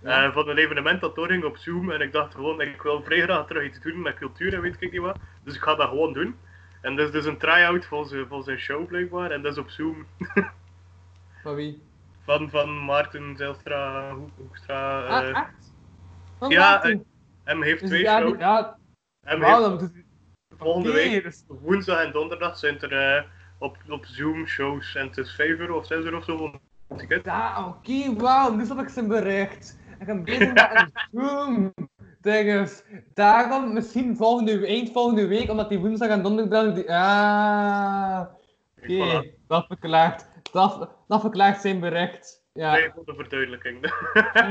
ja. Van een evenement dat doorging op Zoom. En ik dacht gewoon, ik wil vrij graag terug iets doen met cultuur en weet ik niet wat. Dus ik ga dat gewoon doen. En dat is dus een try-out van zijn show blijkbaar, en dat is op Zoom. Van wie? Van Maarten Zelstra, Hoekstra. Echt? Van Maarten? Hem heeft dus twee shows. Ja, volgende week, woensdag en donderdag, zijn er op Zoom shows. En het is €5 of €6 of zo. Ja, oké, wauw, nu snap ik zijn bericht. Ik ben bezig met een Zoom. Dus daarom misschien volgende week, omdat die woensdag en donderdag... Oké, dat verklaart zijn bericht. Ja. Nee, voor de verduidelijking.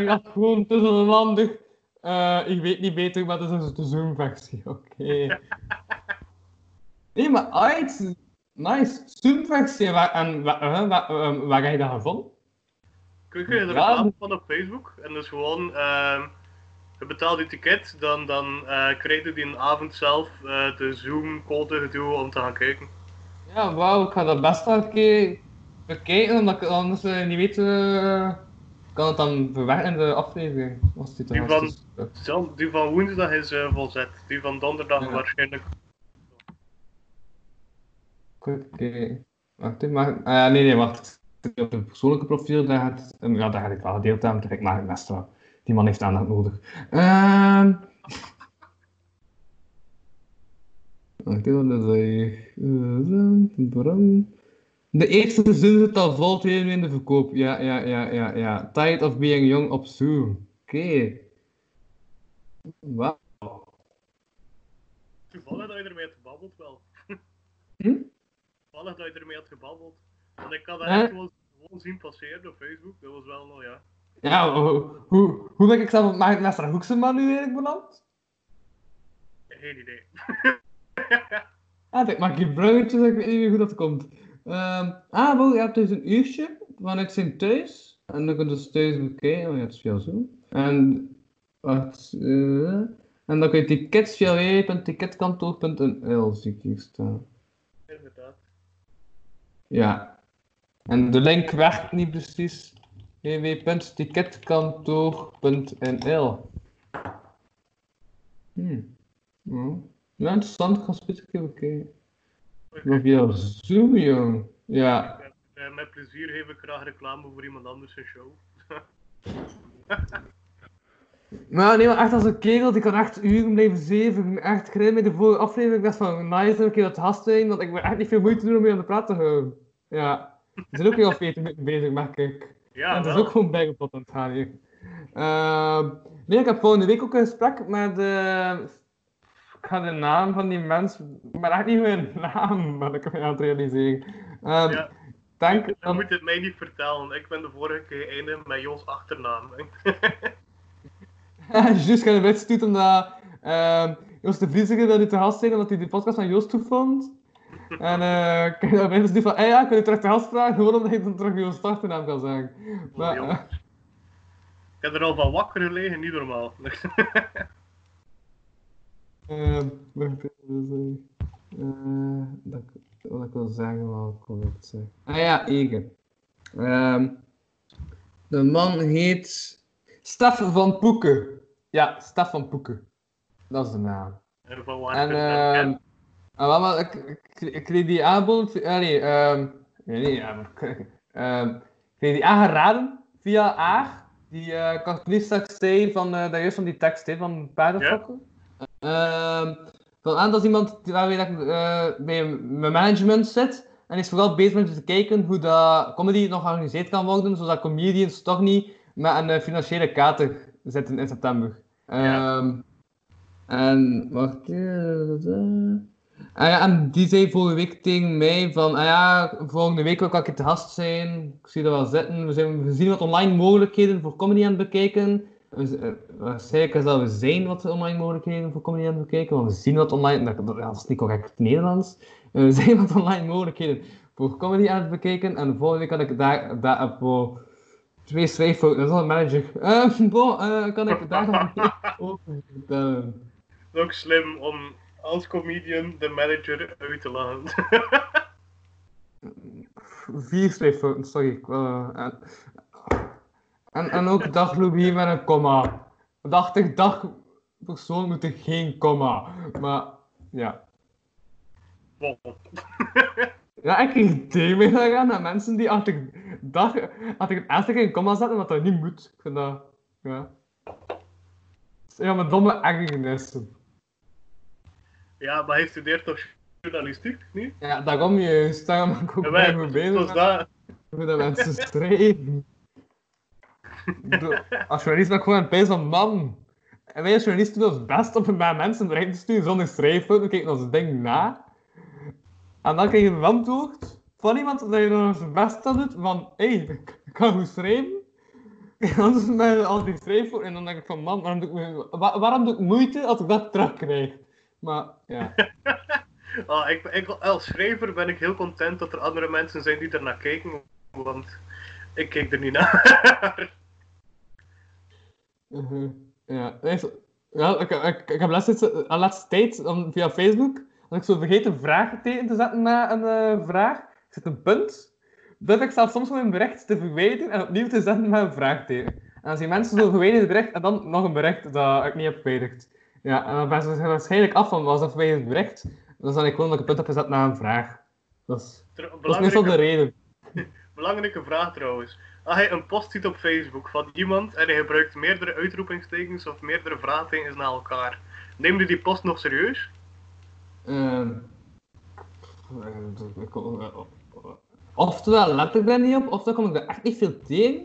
Ik had gewoon tussenlandig... ik weet niet beter, maar dat is dus de Zoom-versie. Oké. Nee, maar uit... Nice. Zoom-versie. Waar heb je dat gevonden? Kun je er een van op Facebook. En dus gewoon... Je betaalt je ticket, dan krijg je die een avond zelf de Zoom-code gedoe om te gaan kijken. Ja, wauw, ik ga dat best wel een keer bekijken, omdat ik anders niet weet, kan het dan verwerken in de aflevering. Die van woensdag is volzet, die van donderdag waarschijnlijk. Oké. Wacht even, nee, wacht. Op het persoonlijke profiel, daar ga ik wel gedeeld aan, maar ik maak het best wel. Die man heeft aandacht nodig. De eerste seizoen zit al valt hier in de verkoop. Ja. Tired of Being Young op Zoom. Oké. Wauw. Toevallig dat je ermee had gebabbeld wel. Toevallig dat je ermee had gebabbeld. Want ik had dat echt gewoon zien passeren op Facebook. Dat was wel nog, ja. Ja, hoe ben ik zelf op Maarten Westerhoeksema nu eigenlijk beland? Geen idee. Ik maak hier bruggetjes, ik weet niet meer hoe dat komt. Je hebt dus een uurtje vanuit zijn thuis. En dan kun je dus thuis bekijken. Oh ja, het is via Zoom. En dan kun je tickets via www.ticketkantoor.nl zie ik hier staan. Inderdaad. Ja. En de link werkt niet precies. www.ticketkantoor.nl Ja, interessant. Ik ga spits even bekijken. Of jouw Zoom, jong. Ja. Met plezier geef ik graag reclame voor iemand anders een show. Maar echt als een kerel, die kan echt uren blijven zeven. Ik ben echt grijp met de vorige aflevering. Dat is van nice dat ik hier dat gast zijn, want ik ben echt niet veel moeite doen om hier aan de praat te houden. Ja. We zijn ook heel veel bezig, merk ik. Ja, dat is ook gewoon bijgepot aan het gaan hier. Ik heb volgende week ook een gesprek met... Ik ga de naam van die mens... Maar eigenlijk niet hun naam, maar ik heb me aan het realiseren. Dan moet het mij niet vertellen. Ik ben de vorige keer geëindigd met Joos achternaam. Juist, ik heb het gestuurd omdat... Joost de Vrieziger dat u te gast zei, omdat hij de podcast van Joost toe vond. En ik heb daar mensen die van, ik wil je terug te gast vragen, gewoon omdat ik dan terug je startnaam kan zeggen. Maar, ik heb er al van wakker gelegen, niet normaal. Wat ik wil zeggen, Egen. De man heet... Staf van Poeken. Ja, Staf van Poeken. Dat is de naam. En van waar ik kreeg die aanbod... ik kreeg die aangeraden via Aag. Die cartoonist zei juist van die tekst, van paardenfokken. Van aan dat iemand waarmee bij mijn management zit. En hij is vooral bezig met te kijken hoe dat comedy nog georganiseerd kan worden, zodat comedians toch niet met een financiële kater zitten in september. Ja. En wacht. En die zei vorige week tegen mij van, volgende week wil ik te gast zijn. Ik zie dat wel zitten. We zien wat online mogelijkheden voor comedy aan het bekijken. Waarschijnlijk is dat we zijn wat online mogelijkheden voor comedy aan het bekijken. Want we zien wat online... Dat is niet correct in het Nederlands. We zijn wat online mogelijkheden voor comedy aan het bekijken. En de volgende week kan ik daar voor... Twee schrijffouten, dat is al een manager. Kan ik daar nog een over vertellen? Het is ook slim om als comedian de manager uit te laten. 4 schrijffouten, sorry. En ook dag Louis met een komma. Dacht ik, dag persoon moet er geen komma. Maar, ja. Wow. Ja, ik kreeg daarmee gedaan naar mensen die had ik het eerste keer een komma zetten, omdat dat niet moet. Ik vind dat, ja. Ja, mijn domme ergernissen. Ja, maar hij studeert toch journalistiek, niet? Ja, daarom juist. Daarom ben ik ook bij me bezig met dat mensen strijden. Als journalist ben ik gewoon een pees van man. En wij als journalisten doen ons best om bij mensen erin te sturen zonder schrijffouten. We kijken ons ding na. En dan krijg je een antwoord van iemand dat je dan zijn best aan doet, van ik kan goed schrijven. En dan is mij al die schrijfwoord en dan denk ik van man, waarom doe ik moeite als ik dat terugkrijg? Maar, ja. Als schrijver ben ik heel content dat er andere mensen zijn die er naar kijken, want ik kijk er niet naar. Ja, ik heb laatste tijd via Facebook... Als ik zo vergeet een vraagteken te zetten na een vraag, zit een punt, dat ik zelf soms mijn bericht te verwijderen en opnieuw te zetten met een vraagteken. En dan zien mensen zo'n verwijderd bericht en dan nog een bericht dat ik niet heb verwijderd. Ja, en dan ben ze waarschijnlijk af van, was dat verwijderd bericht? Dan zal ik gewoon dat ik een punt heb gezet na een vraag. Dat is meestal de reden. Belangrijke vraag trouwens. Als je een post ziet op Facebook van iemand en je gebruikt meerdere uitroepingstekens of meerdere vraagtekens naar elkaar, neem je die post nog serieus? Oftewel let ik daar niet op, oftewel kom ik daar echt niet veel tegen,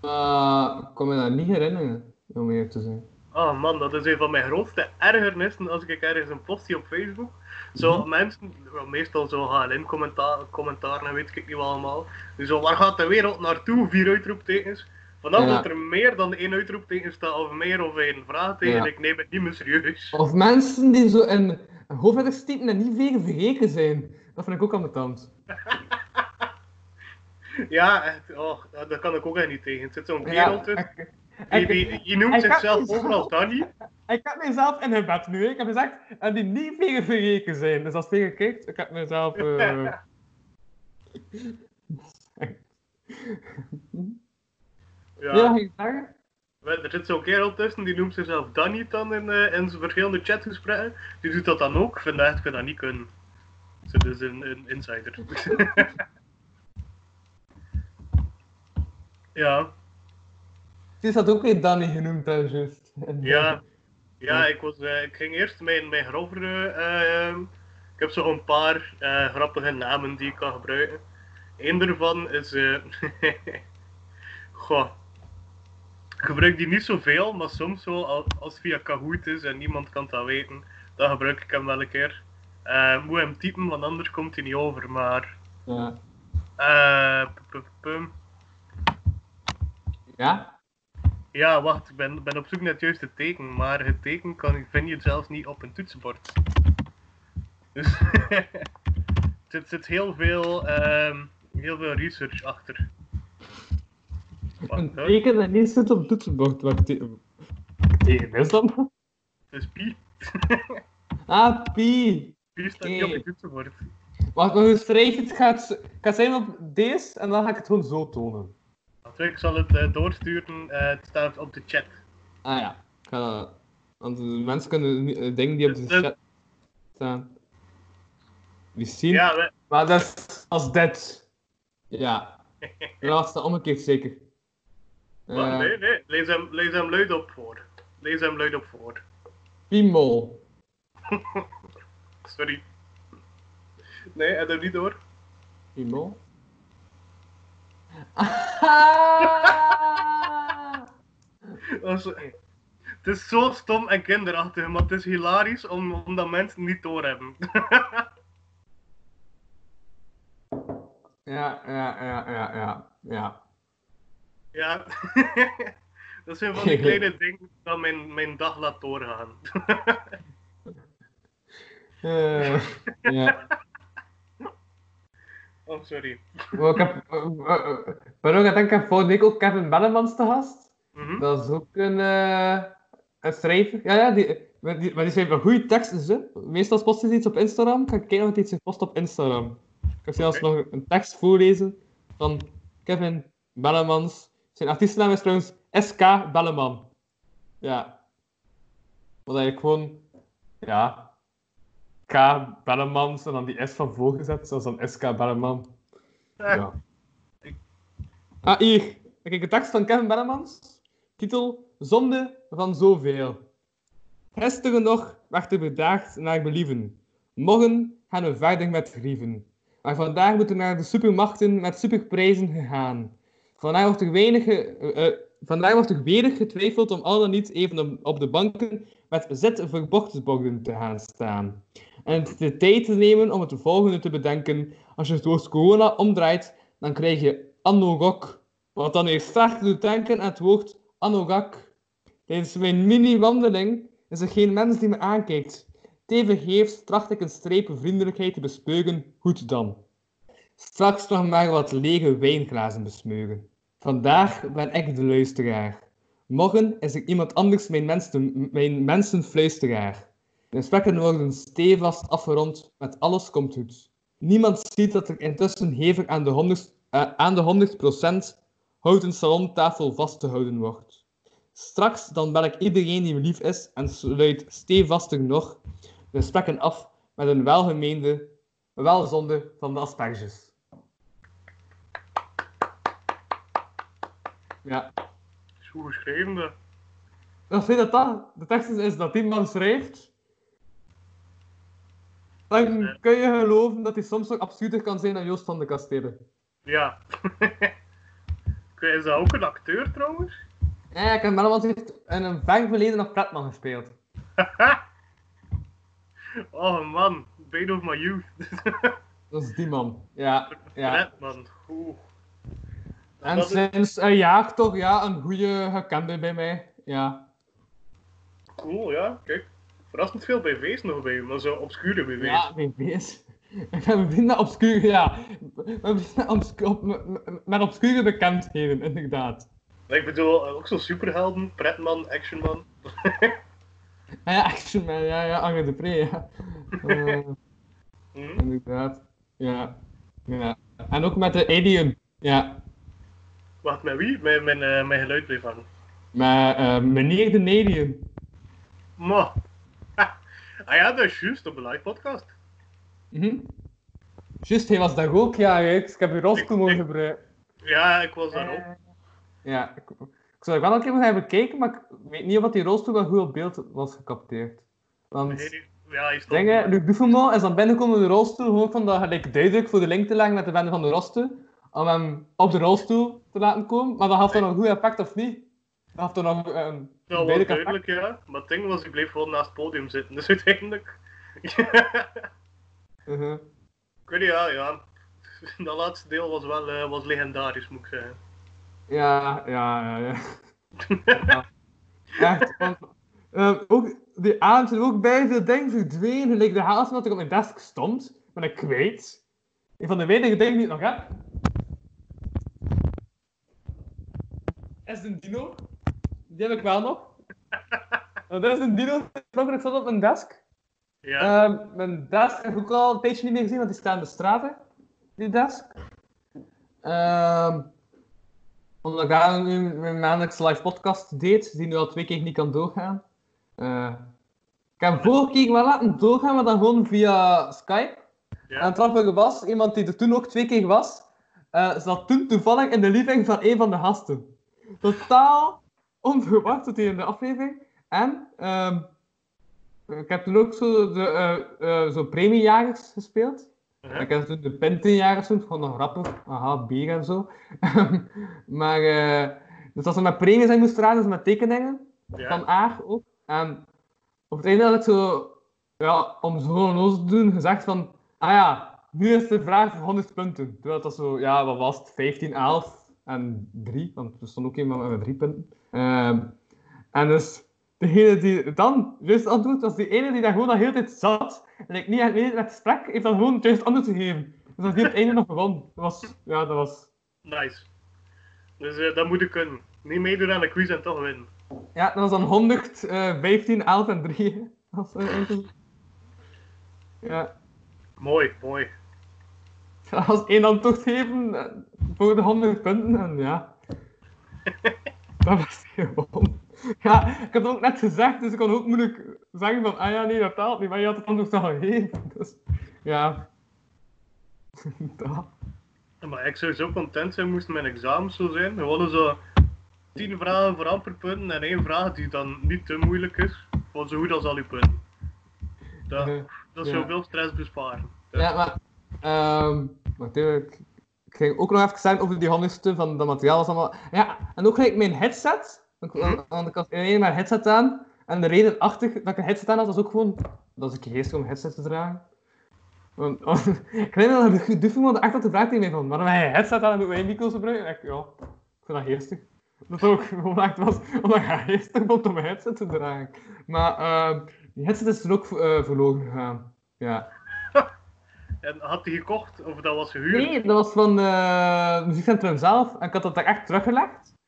maar ik kan me daar niet herinneren, om eerlijk te zijn. Oh man, dat is een van mijn grootste ergernissen als ik ergens een post zie op Facebook. Zo mensen, meestal zo HLM-commentaar en weet ik niet allemaal. Dus zo, waar gaat de wereld naartoe? 4 uitroeptekens. Vanaf dat er meer dan 1 uitroepteken staat, of meer of 1 vraagteken, ik neem het niet meer serieus. Of mensen die zo in... hoofdletters typen en niet veel vergeten zijn. Dat vind ik ook aan de tand. Ja, echt. Oh, daar kan ik ook echt niet tegen. Het zit zo'n kerel tussen. Je noemt zichzelf overal Danny. Ik heb mezelf in hun bed nu. Ik heb gezegd dat die niet veel vergeten zijn. Dus als het tegen kijkt, ik heb mezelf... Ja, ik zeggen. Er zit zo'n kerel tussen, die noemt zichzelf Danny dan in zijn verschillende chatgesprekken. Die doet dat dan ook. Ik vind dat niet kunnen. Ze is dus een insider. Ja. Ze had ook weer Danny genoemd thuis, juist. Ja, ik ging eerst mijn grovere... ik heb zo een paar grappige namen die ik kan gebruiken. Eén daarvan is... Goh. Ik gebruik die niet zoveel, maar soms zo, als het via Kahoot is en niemand kan dat weten, dan gebruik ik hem wel een keer. Moet hem typen, want anders komt hij niet over, maar... Ja? Ja? Ja, wacht, ik ben op zoek naar het juiste teken, maar het teken vind je zelfs niet op een toetsenbord. Dus... er zit heel veel research achter. Een teken dat niet zit op het toetsenbord. Wat teken is dat? Het is pi. Pi. Pi staat niet op het toetsenbord. Wacht, maar hoe schrijf je het? Ik ga zijn op deze en dan ga ik het gewoon zo tonen. Ik zal het doorsturen. Het staat op de chat. Ja. Ik ga dat... Want mensen kunnen dingen die op de chat staan. Die zien. Ja, maar dat is als dit. Ja. Laatste omgekeerd zeker. Maar nee. Lees hem luid op voor. Piemol. Sorry. Nee, hij heeft hem niet door. Piemel. Het is zo stom en kinderachtig, maar het is hilarisch omdat mensen niet doorhebben. Ja. Ja, dat zijn van die kleine dingen dat mijn dag laat doorgaan. Ja. Oh, sorry. Maar ook, ik denk, vorige week ook Kevin Bellemans te gast. Mm-hmm. Dat is ook een schrijver. Ja, die schrijft een goede teksten. Zo. Meestal post hij iets op Instagram. Kan ik kijken of hij iets post op Instagram. Ik heb zelfs nog een tekst voorlezen van Kevin Bellemans. Zijn artiestnaam is trouwens SK Belleman. Ja. Wat eigenlijk gewoon... Ja... K. Bellemans en dan die S van voor gezet, zoals dan SK Belleman. Ja. Ah, hier. Kijk, de tekst van Kevin Bellemans. Titel: Zonde van zoveel. Gisteren nog werd er bedaagd naar believen. Morgen gaan we verder met grieven. Maar vandaag moeten we naar de supermarkten met superprijzen gegaan. Vandaag wordt er weder getwijfeld om al dan niet even op de banken met zitverbochtborden te gaan staan. En de tijd te nemen om het volgende te bedenken. Als je het woord corona omdraait, dan krijg je anogok. Wat dan weer sterk doet denken aan het woord anogak. Tijdens mijn mini-wandeling is er geen mens die me aankijkt. Tevergeefs tracht ik een streep vriendelijkheid te bespeuren, goed dan. Straks nog maar wat lege wijnglazen besmeuren. Vandaag ben ik de luisteraar. Morgen is er iemand anders mijn mensenfluisteraar. De gesprekken worden stevast afgerond, met alles komt goed. Niemand ziet dat er intussen hevig aan de 100% houten salontafel vast te houden wordt. Straks dan bel ik iedereen die me lief is en sluit stevaster nog de gesprekken af met een welgemeende welzonde van de asperges. Ja. Goed geschreven, hè. Als je dat de tekst is dat die man schrijft, dan kun je geloven dat hij soms nog absurder kan zijn dan Joost van de Kastelen. Ja. Is dat ook een acteur, trouwens? Ja, ik heb wel, want hij heeft in een ver verleden nog Platman gespeeld. Oh man, Bane of my youth. Dat is die man, ja. Platman, oeh. En sinds een jaar toch, ja, een goede gekende bij mij, ja. Cool, ja, kijk. Verrassend veel BV's nog bij u, maar zo obscure BV's. Ja, BV's. Ik ben bevriend met obscure, ja. Met obscure bekendheden, inderdaad. Ik bedoel, ook zo superhelden, Pretman, Actionman. Ja, Actionman, ja, Ange de Pre, ja. Inderdaad, ja. En ook met de Alien, ja. Wacht, met wie? Mijn geluid bleef hangen. Met meneer de Nedium. Mo. Ah ja, dat is juist op een live podcast. Mm-hmm. Juist, hij was daar ook, ja. Ik heb je rolstoel mogen gebruiken. Ja, ik was daar ook. Ja, ik zou er wel een keer nog even kijken, maar ik weet niet of die rolstoel wel goed op beeld was gecapteerd. Want nee, ja, ik denk, Luc Duffemont is dan binnengekomen in de rolstoel, gewoon van dat gelijk duidelijk voor de link te leggen met de bende van de rolstoel. Om hem op de rolstoel te laten komen, maar dat had toch nog een goed effect, of niet? Dat had toch nog een ja, wel duidelijk, effect. Ja. Maar het ding was, ik bleef gewoon naast het podium zitten, dus uiteindelijk... Uh-huh. Ik weet niet, ja. Dat laatste deel was wel was legendarisch, moet ik zeggen. Ja. Ja. Echt, want... ook, die avond er ook bij veel dingen verdwenen, like de haast dat ik op mijn desk stond, maar ik weet... Een van de weinige dingen die ik nog heb... is een dino. Die heb ik wel nog. Dat is een dino die vroeger zat op mijn desk. Ja. Mijn desk heb ik ook al een tijdje niet meer gezien, want die staan in de straten. Die desk. Omdat ik daar nu mijn maandelijks live podcast deed, die nu al 2 keer niet kan doorgaan. Ik heb vorige keer wel laten doorgaan, maar dan gewoon via Skype. Ja. En het grappige was, iemand die er toen ook 2 keer was, zat toen toevallig in de living van een van de gasten. Totaal onverwacht tot hier in de aflevering. En ik heb toen ook zo'n premiejagers gespeeld. Uh-huh. Ik had toen de pint in jaren zo, gewoon nog grappig, aha, bier en zo. Maar, dus als ze met premies zijn moesten raden, dus met tekeningen, ja, van Aag ook. En op het einde had ik zo, ja, om zo'n noos te doen, gezegd van, ah ja, nu is de vraag voor 100 punten. Terwijl dat zo, ja, wat was het, 15, 11 en 3, want er stond ook iemand met 3 punten. En dus, degene die het dan juist antwoord, was die ene die daar gewoon al heel de tijd zat. En ik niet echt met sprak, heeft dan gewoon het juist antwoord gegeven. Dus dat die op het einde nog begon. Dat was... Nice. Dus dat moet ik kunnen. Niet meedoen aan de quiz en toch winnen. Ja, dat was dan 100, 15, 11 en 3. Als, ja. Mooi, mooi. Als één antwoord geven voor de 100 punten, en ja. Dat was gewoon... Ja, ik had het ook net gezegd, dus ik kon ook moeilijk zeggen van, ah ja, nee, dat telt niet, maar je had het antwoord al gegeven. Dus, ja. Dat. Ja, maar ik zou zo content zijn, moest mijn examen zo zijn. We hadden zo 10 vragen voor amperpunten en 1 vraag die dan niet te moeilijk is, voor zo goed als al die punten. Dat zou veel stress besparen. Dus. Ja, maar natuurlijk, ik ging ook nog even zeggen over die handigste van dat materiaal was allemaal. Ja, en ook gelijk mijn headset. Want ik had alleen maar een headset aan. En de reden achter dat ik een headset aan had, was ook gewoon dat ik geest om een headset te dragen. Want ik weet dat de Duffel echt had de vraag tegen mij van, waarom heb je een headset aan en moeten wij micro's gebruiken? En ik, ja, ik vind dat geestig. Dat ook gewoon echt was, omdat ik geestig vond om een headset te dragen. Maar die headset is er ook verloren gegaan. Ja. En had die gekocht? Of dat was gehuurd? Nee, dat was van het muziekcentrum zelf. En ik had dat daar echt teruggelegd.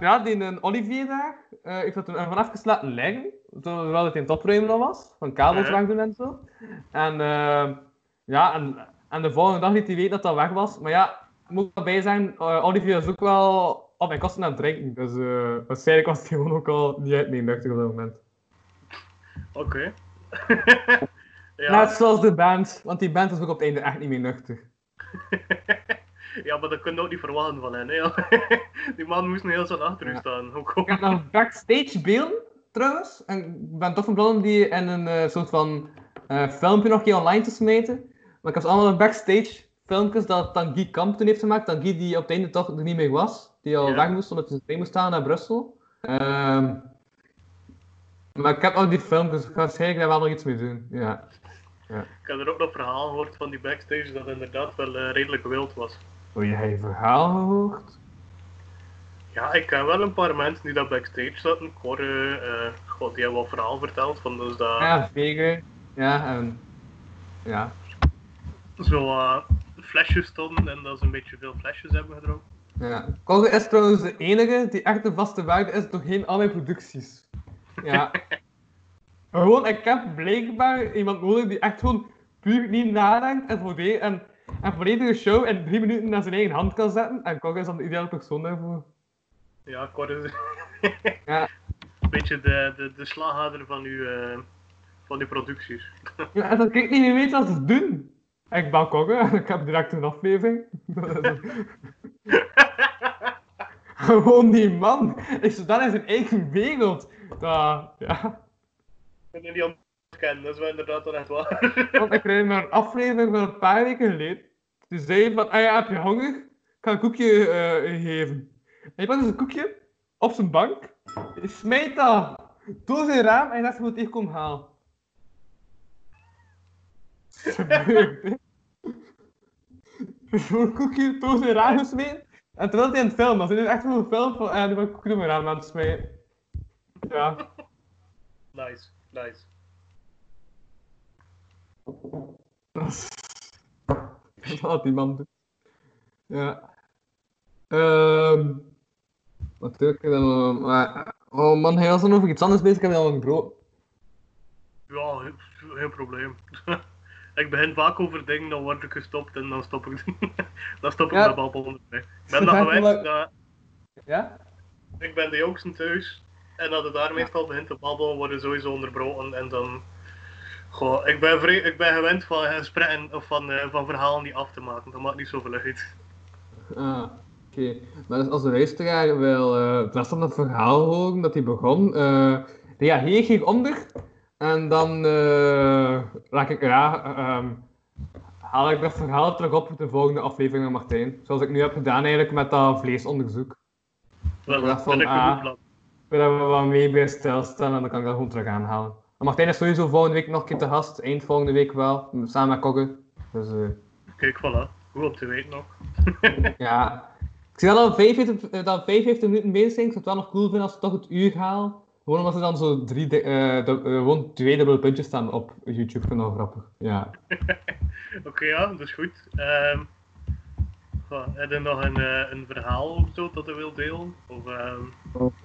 Ja, die een Olivier daar, ik had hem vanaf geslaten liggen, terwijl het in het opruimen al was, van kabels weg doen en zo. En ja, en de volgende dag liet hij weten dat dat weg was, maar ja, moet ik erbij zijn, Olivier is ook wel op mijn kosten aan het drinken, dus waarschijnlijk was hij gewoon ook al niet uit luchtig op dat moment. Oké. Ja. Net zoals de band, want die band is ook op het einde echt niet meer luchtig. Ja, maar dat kun je ook niet verwachten van hen, hè. Die man moest heel zo achter u staan. Ik heb nog backstage beelden, trouwens. En ik ben toch van plan om die in een soort van filmpje nog een keer online te smeten. Maar ik heb allemaal nog backstage filmpjes dat Tanguy Kamp toen heeft gemaakt. Tanguy die op het einde toch er niet meer was. Die al weg moest, omdat hij mee moest gaan naar Brussel. Maar ik heb ook die filmpjes, dus waarschijnlijk daar wel nog iets mee doen. Ja. Ja. Ik heb er ook nog verhaal gehoord van die backstage dat inderdaad wel redelijk wild was. Oh, jij hebt een verhaal gehoord? Ja, ik ken wel een paar mensen die daar backstage zaten. Cor, die hebben wel verhaal verteld van dus dat... Ja, Veger. Ja, en... Ja. Zo flesjes stonden en dat ze een beetje veel flesjes hebben gedronken. Ja. Cor is trouwens de enige die echt de vaste waarde is doorheen al mijn producties. Ja. Gewoon, ik heb blijkbaar iemand nodig die echt gewoon puur niet nadenkt en voordeel en... En volledige show in 3 minuten naar zijn eigen hand kan zetten. En Kok is dan de ideale persoon daarvoor. Ja, Kok is... Ja. Een beetje de slagader van uw producties. Ja, en dat ik niet meer weet wat ze doen. En ik bel Kok, ik heb direct een aflevering. Gewoon die man. Is dan in zijn eigen wereld. Dat, ja. En die kennen, dat is wel inderdaad wel echt waar. Want ik kreeg maar een aflevering van een paar weken geleden. Die zei van, ah ja, heb je honger? Ik ga een koekje geven. En je pakt dus een koekje op zijn bank. Je smijt dat door zijn raam en je zegt, je moet het echt komen halen. Zo'n koekje door zijn raam gesmeten. En terwijl hij in het film was. Hij is echt voor een film van, nu ben ik koekje door mijn raam aan het smijten. Ja. Nice, nice. Dat is wat die man doet. Ja. Natuurlijk. Oh man, hij was dan over iets anders bezig. Ik heb al een groot. Ja, geen probleem. Ik begin vaak over dingen, dan word ik gestopt en dan stop ik. Dan stop ik met babbel onderweg. Ik ben nog geweest. Ja? Ik ben de jongste thuis. En als het daar meestal begint te babbelen, worden sowieso onderbroken en dan. Goh, ik ben gewend van gesprekken of van verhalen die af te maken, dat maakt niet zoveel uit. Ah, oké. Maar dus als de luisteraar wil het rest van dat verhaal horen dat hij begon, reageer hieronder en dan raak ik haal ik dat verhaal terug op voor de volgende aflevering van Martijn. Zoals ik nu heb gedaan eigenlijk met dat vleesonderzoek. Wel, dat vind ik een goed plan. Dat we wat mee bij stilstaan en dan kan ik dat gewoon terug aanhalen. Maar Martijn is sowieso volgende week nog een keer te gast. Eind volgende week wel. Samen met Kokken. Dus, kijk, voilà. Goed op te weten nog. Ja. Ik zie dat al 55 minuten bezig zijn. Ik zou het wel nog cool vinden als we toch het uur haal. Gewoon omdat ze dan zo gewoon 2 dubbele puntjes staan op YouTube. Vind ik wel grappig. Ja. Oké, ja. Dat is goed. Heb je nog een verhaal of zo dat je wilt delen? Of,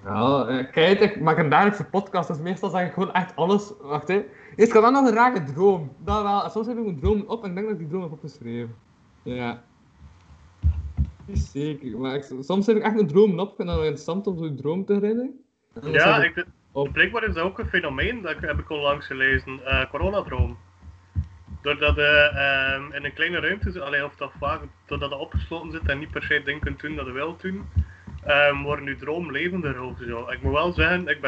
Ja, kijk, ik maak een dagelijkse podcast, dus meestal zeg ik gewoon echt alles. Wacht hè. Eerst, ik had wel nog een rake droom. Dat wel. Soms heb ik een droom op en ik denk dat ik die droom heb opgeschreven. Ja. Niet zeker, maar soms heb ik echt een droom op en dan ben ik in stand om zo'n droom te herinneren. Ja, blijkbaar is dat ook een fenomeen, dat heb ik onlangs gelezen. Coronadroom. Doordat je in een kleine ruimte zit, of toch vaak, doordat je opgesloten zit en niet per se dingen kunt doen dat je wilt doen, worden je droom levender of zo. Ik moet wel zeggen, ik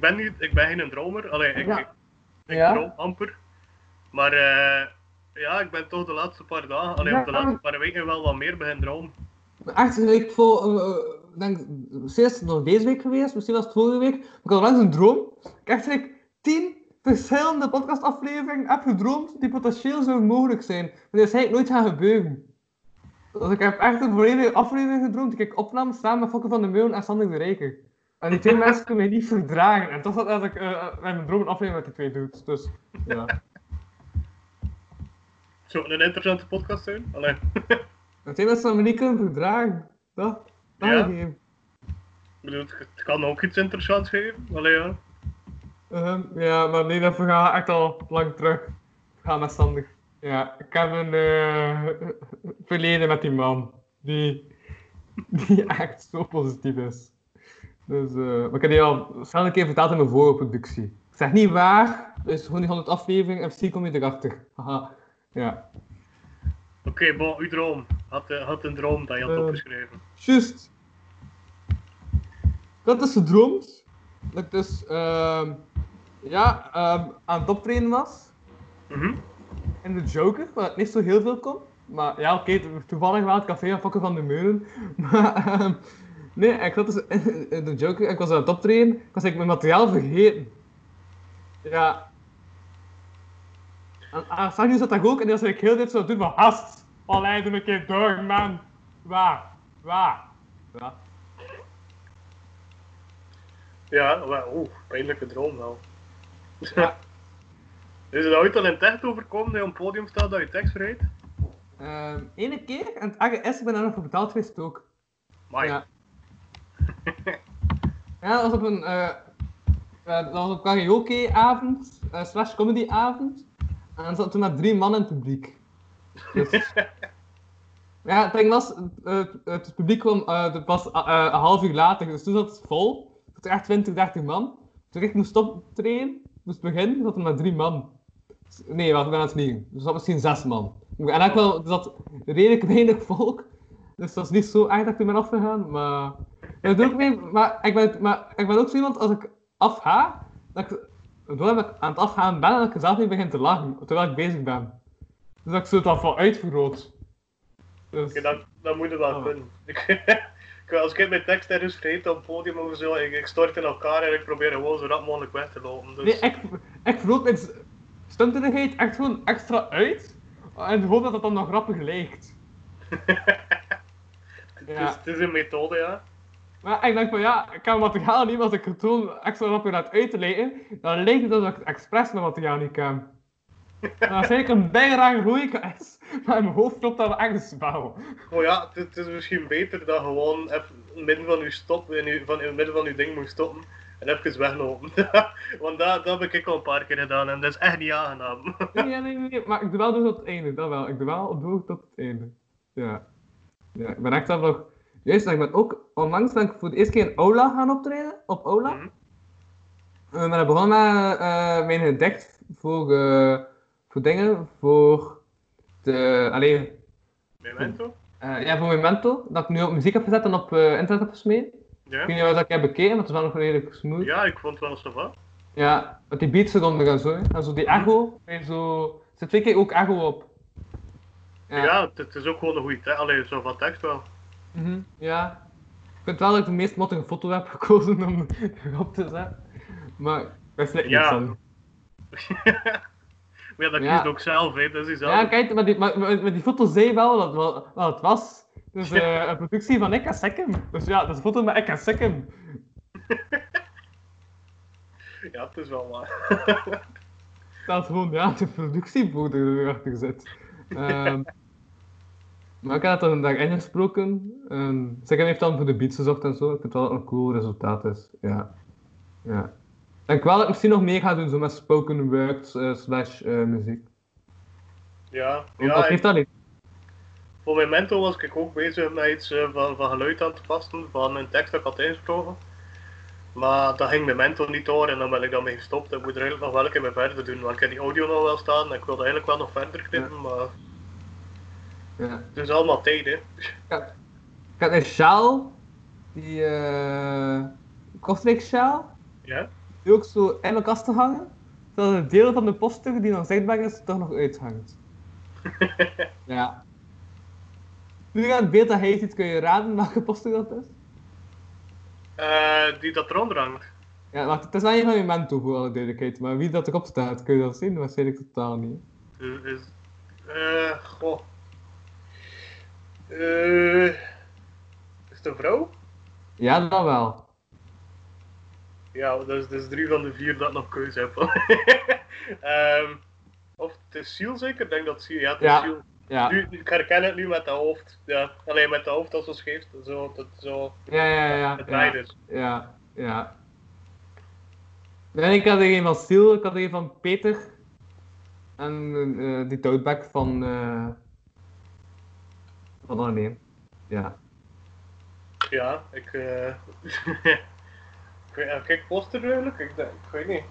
ben geen dromer, ik droom amper. Maar ja, ik ben toch de laatste paar dagen, de laatste paar weken wel wat meer begin droom. Echt, ik denk, sinds het nog deze week geweest, misschien was het vorige week, maar ik had langs een droom. Ik heb echt 10 verschillende podcastafleveringen heb gedroomd die potentieel zo mogelijk zijn. Maar dat is eigenlijk nooit gaan gebeuren. Dus ik heb echt een volledige aflevering gedroomd. Ik heb opnames samen met Fokke van de Meulen en Sander de Rijker. En die 2 mensen kunnen mij niet verdragen. En toch dat ik met mijn droom een aflevering met die 2 doet. Dus, ja. Zou het een interessante podcast zijn? Allee. Dat 2 mensen me niet kunnen verdragen. Dat ja. Ik bedoel, het kan ook iets interessants geven. Allee, ja. Ja, maar nee, dat verhaal echt al lang terug. We gaan met Sander. Ja, ik heb een verleden met die man. Die echt zo positief is. Dus, maar ik heb die al snel een keer verteld in mijn voorproductie. Ik zeg niet waar, dus gewoon die 100 aflevering en misschien kom je erachter. Haha, ja. Oké, bon, uw droom. Had een droom dat je had opgeschreven. Juist. Dat is gedroomd. Dat ik dus aan het optreden was. Mm-hmm. In de Joker, waar het niet zo heel veel kon. Maar ja, oké, toevallig wel het café aan Fokke van de Meulen. Maar nee, ik zat dus in de Joker en ik was aan het optreden. Ik was eigenlijk mijn materiaal vergeten. Ja. En Sanju zat dat ook en die was eigenlijk heel dit zo doen van hast. Allee, doe een keer door, man. Waar. Ja, pijnlijke droom wel. Ja. Is het ooit al in het echt overkomen dat je op het podium staat dat je tekst vergeet? Ene keer, en het AGS, ik ben daar nog voor betaald geweest ook. Amai. Ja. Ja, dat was op een karaoke-avond, / comedy-avond. En er zaten toen maar 3 man in het publiek. Dus... ja, het ding was, het publiek kwam pas een half uur later, dus toen zat het vol. Het was echt 20-30 man. Toen ik moest optreden, moest beginnen, zat er maar 3 man. Nee, wacht, ik ben aan het liegen. Er zat misschien 6 man. En eigenlijk wel, er zat redelijk weinig volk. Dus dat is niet zo erg dat ik er ben afgegaan. Maar ik ben ook zo iemand, als ik afga, dat ik aan het afgaan ben en dat ik zelf niet begin te lachen, terwijl ik bezig ben. Dus dat ik zo het al uitvergroot. Dus... Oké, dat moet je wel kunnen. Als ik mijn tekst ergens vergeet op het podium of zo, ik stort in elkaar en ik probeer gewoon zo rap mogelijk weg te lopen. Dus... Nee, ik verloot mijn stuntenigheid echt gewoon extra uit en hoop dat dat dan nog grappig lijkt. Het is een methode, ja. Maar ik denk van ja, ik kan materiaal niet, als ik het gewoon extra grappig laat uit te leiden, dan lijkt het dat ik het expres naar materiaal niet kan. Dat is eigenlijk een bijdrage groeikast, maar in mijn hoofd klopt dat echt een spel. Oh ja, het is misschien beter dat gewoon even midden van je stop, midden van je ding moet stoppen en even weglopen. Want dat heb ik al een paar keer gedaan en dat is echt niet aangenaam. Nee, maar ik doe wel door tot het einde, dat wel. Ik doe wel door tot het einde. Ja, ik ben echt dan nog... Juist, ik ben ook onlangs voor de eerste keer in Ola gaan optreden, op Ola. Mm-hmm. Maar dat begon met mijn gedicht voor dingen, voor de... Memento? Voor Memento, dat ik nu op muziek heb gezet en op internet heb gesmeed. Yeah. Ik weet niet wat ik heb bekeken, maar het was wel nog redelijk smooth. Ja, ik vond het wel zo wat. Ja, met die beats eronder en zo, hè. En zo die echo, en zo... Er zit 2 keer ook echo op. Ja, het is ook gewoon een goede tekst. Allee, zo van tekst wel. Mm-hmm, ja. Ik vind wel dat ik de meest mottige foto heb gekozen om op te zetten. Maar dat is net iets aan. Maar ja, dat kiest ook zelf, hè. Dat is zelf. Ja, kijk, maar die foto zei wel wat het was. Dus een productie van Ek en Sekim. Dus ja, dat is een foto met Ek en Sekim. Ja, het is wel waar. Dat is gewoon, de productieboot erachter zit. Maar ik had dat een dag ingesproken. Sekim heeft dan voor de beats gezocht en zo. Ik vind wel dat een cool resultaat is. Ja. En ik wel dat ik misschien nog meer ga doen, zo met spoken words / muziek. Ja, dat heeft dat niet. Voor Memento was ik ook bezig met iets van geluid aan te passen, van een tekst dat ik had ingesproken. Maar dat ging Memento niet door en dan ben ik daarmee gestopt. Ik moet er eigenlijk nog wel een keer mee verder doen, want ik heb die audio nog wel staan en ik wilde eigenlijk wel nog verder knippen, maar... Ja. Het is allemaal tijd, hè. Ik had een sjaal, die Kortwijk-sjaal, die ook zo in mijn kast te hangen, zodat de delen van de poster die nog zichtbaar is, toch nog uithangt. Ja. Nu aan het beeld dat hij ziet, kun je raden welke poster dat is? Die dat eronder hangt. Ja, maar het is wel een van je Memento, voor alle duidelijkheid, maar wie dat erop staat, kun je dat zien? Dat weet ik totaal niet. Is het een vrouw? Ja, dat wel. Ja, dat is 3 van de 4 dat ik nog keuze heb. Of het is Ziel zeker? Ik denk dat Ziel, het is Ziel. Ja. Nu, ik herken het nu met dat hoofd. Ja. Alleen met dat hoofd als het scheeft. Zo. Ja. Het draait dus. Ja. En ik had er een van Ziel, ik had er een van Peter. En die toadback van... Van alleen. Ja. Ja, ik... Kijk, poster eigenlijk? Ik weet niet.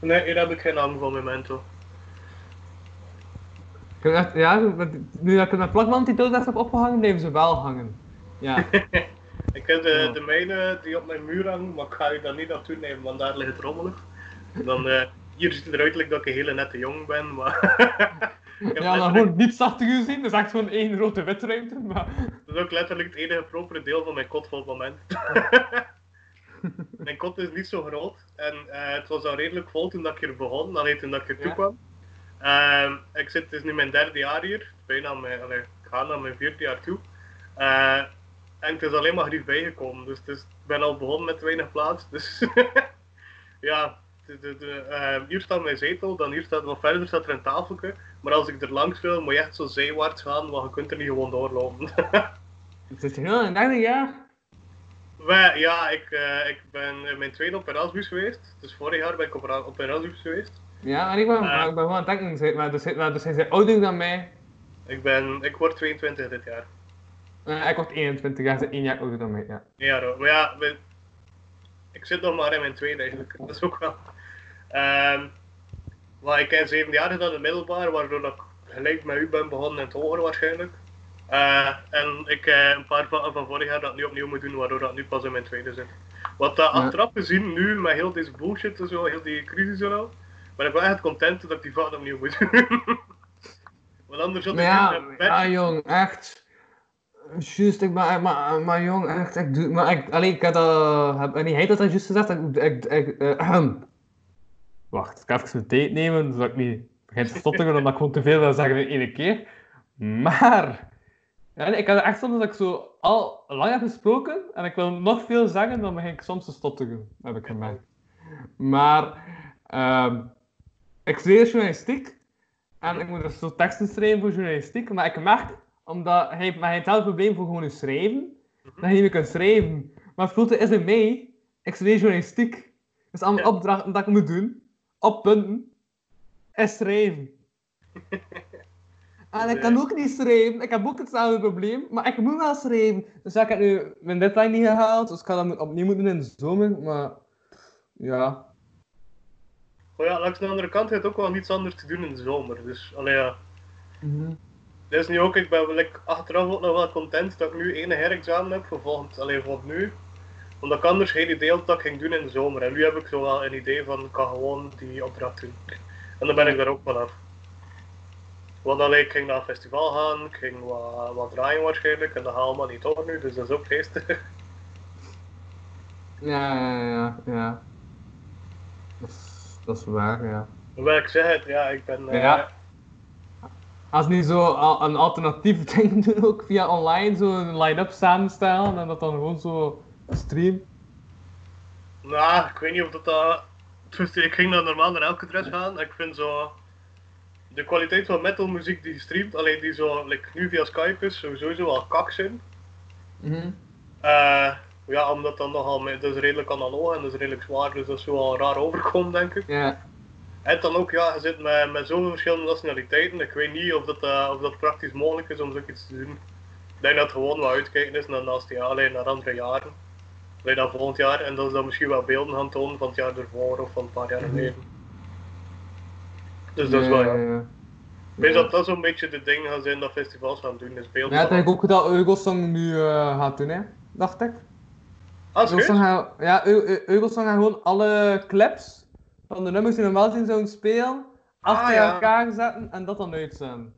Nee, hier heb ik geen naam van Memento. Nu dat ik met Platman die doodrecht heb opgehangen, nemen ze wel hangen. Ja. Ik heb de mijne die op mijn muur hangen, maar ik ga je daar niet naartoe nemen, want daar ligt het rommelig. Dan, hier ziet het er uiterlijk dat ik een hele nette jong ben, maar... Ja, dat gewoon niets achter u zien, dat is echt gewoon 1 grote witruimte, maar... Dat is ook letterlijk het enige propere deel van mijn kot voor het moment. Mijn kot is niet zo groot, en het was al redelijk vol toen dat ik hier begon, alleen toen dat ik hier toe kwam. Het is nu mijn 3e jaar hier, ik ga naar mijn 4e jaar toe. En het is alleen maar hier bijgekomen, dus ik ben al begonnen met weinig plaats, dus... Ja... hier staat mijn zetel, dan hier staat, wat verder staat er een tafeltje, maar als ik er langs wil, moet je echt zo zijwaarts gaan, want je kunt er niet gewoon doorlopen. Het is heel een derde jaar? Ja, ik ben in mijn 2e op Erasmus geweest, dus vorig jaar ben ik op Erasmus geweest. Ja, maar ik ben gewoon aan het denken, maar dus hij is ouder dan mij. Ik word 22 dit jaar. Ik word 21 jaar, ze is 1 jaar ouder dan mij, ja. Ja, maar ja... Ik zit nog maar in mijn 2e eigenlijk, dat is ook wel. Maar ik ken 7 jaar dan in het middelbaar, waardoor ik gelijk met u ben begonnen in het hoger waarschijnlijk. En ik een paar van vorig jaar dat nu opnieuw moet doen, waardoor dat nu pas in mijn 2e zit. Wat achteraf gezien nu, met heel deze bullshit en zo, heel die crisis en al, ben ik wel echt content dat ik die vaart opnieuw moet doen. Want anders had ik in mijn bed. Ja jong, echt. Juist, maar jong, echt, ik doe... Maar ik had en hij had dat juist gezegd, wacht, ik ga even mijn tijd nemen, zodat ik niet begin te stotteren, omdat ik gewoon te veel wil zeggen in 1 keer. Maar... En ik had echt soms dat ik zo al lang heb gesproken, en ik wil nog veel zeggen, dan begin ik soms te stotteren, heb ik gemerkt. Maar... ik studeer journalistiek, en ik moet dus zo teksten schrijven voor journalistiek, maar ik merk... Omdat hij hetzelfde probleem voor gewoon schrijven, dat je niet kunt schrijven. Maar het voelt is in mij, ik studeer journalistiek. Dus allemaal opdrachten dat ik moet doen, op punten, is schrijven. En ik kan ook niet schrijven, ik heb ook hetzelfde probleem, maar ik moet wel schrijven. Dus ja, ik heb nu mijn deadline niet gehaald, dus ik ga dat opnieuw moeten doen in de zomer, maar ja. Oh ja, langs de andere kant heb je ook wel niets anders te doen in de zomer, dus allee ja. Mm-hmm. Dus nu ook, ik ben achteraf ook nog wel content dat ik nu 1 herexamen heb voor nu. Omdat ik anders geen idee had dat ik ging doen in de zomer. En nu heb ik zo wel een idee van, ik kan gewoon die opdracht doen. En dan ben ik daar ook vanaf. Want allee, ik ging naar een festival gaan, ik ging wat draaien waarschijnlijk en dat gaat allemaal niet over nu, dus dat is ook geestig. Ja. Dat is waar, ja. Hoewel ik zeg het, ja, ik ben... Ja. Als nu zo een alternatief ding doen ook via online, zo een line-up samenstellen en dat dan gewoon zo stream. Nou, ik weet niet of dat... Ik ging dan normaal naar elke dress gaan en ik vind zo... De kwaliteit van metalmuziek die streamt, alleen die zo like, nu via Skype is, sowieso al kak zijn. Ja, omdat dan nogal, dat is redelijk analoog en dat is redelijk zwaar, dus dat is zo al raar overkomt, denk ik. Yeah. En dan ook, ja, je zit met zoveel verschillende nationaliteiten, ik weet niet of dat praktisch mogelijk is om zoiets te doen. Ik denk dat het gewoon wat uitkijken is naar naast jaar, alleen naar andere jaren. Alleen naar volgend jaar, en dat is dan misschien wel beelden gaan tonen van het jaar ervoor of van een paar jaar geleden. Dus dat is wel, ja. Ik weet dat dat zo'n beetje de ding gaan zijn dat festivals gaan doen, dus beelden. Ja, dat heb ik ook dat Eugelsong nu gaat doen, hè, dacht ik. Eugelsong gaat gewoon alle clips van de nummers die normaal zijn zouden spelen, achter elkaar zetten en dat dan uitzenden.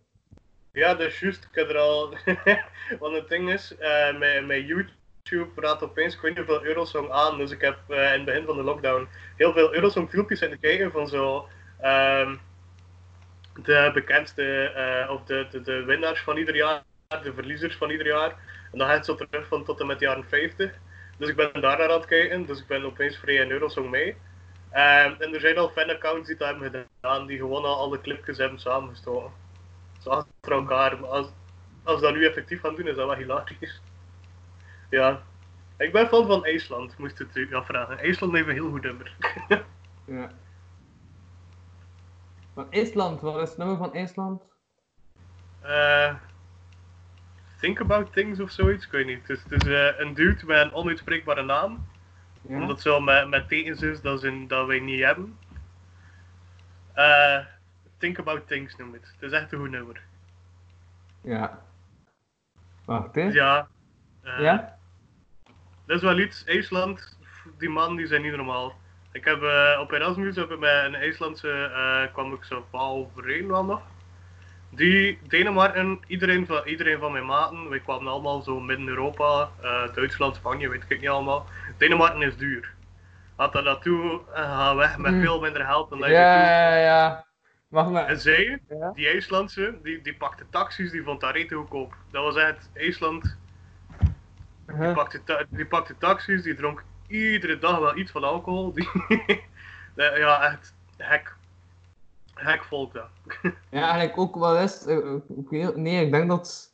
Ja, dat is juist. Ik heb er al... Want het ding is, mijn YouTube raadt opeens ik weet niet hoeveel Eurosong aan, dus ik heb in het begin van de lockdown heel veel Eurosong filmpjes zitten kijken van zo... de bekendste, of de winnaars van ieder jaar, de verliezers van ieder jaar. En dan gaat het zo terug van tot en met de jaren 50. Dus ik ben daar naar aan het kijken, dus ik ben opeens vrij in Eurosong mee. En er zijn al fanaccounts die dat hebben gedaan, die gewoon al alle clipjes hebben samengestoken. Zo achter elkaar, maar als we dat nu effectief gaan doen, is dat wel hilarisch. Ja. Ik ben fan van IJsland, moest je het afvragen. IJsland heeft een heel goed nummer. Ja. Van IJsland, wat is het nummer van IJsland? Think About Things of zoiets, ik weet niet. Het is een dude met een onuitspreekbare naam. Ja? Omdat zo met tekens is dat wij niet hebben. Think About Things noem het. Het is echt een goed nummer. Ja. Wacht hè? Ja. Ja? Dat is wel iets. IJsland, die man, die zijn niet normaal. Ik heb op Erasmus bij een IJslandse kwam ik zo Paul Vreemland af. Die Denemarken, iedereen van mijn maten, wij kwamen allemaal zo midden Europa, Duitsland, Spanje, weet ik niet allemaal. Denemarken is duur. Had daar naartoe gaan weg met veel minder geld dan dat je ja. Mag maar. En zij, die IJslandse, die pakte taxis, die vond daar rete goedkoop. Dat was echt IJsland. Die pakte taxis, die dronk iedere dag wel iets van alcohol. Ja, echt hek volk daar. Ja, eigenlijk ook wel eens. Ik denk dat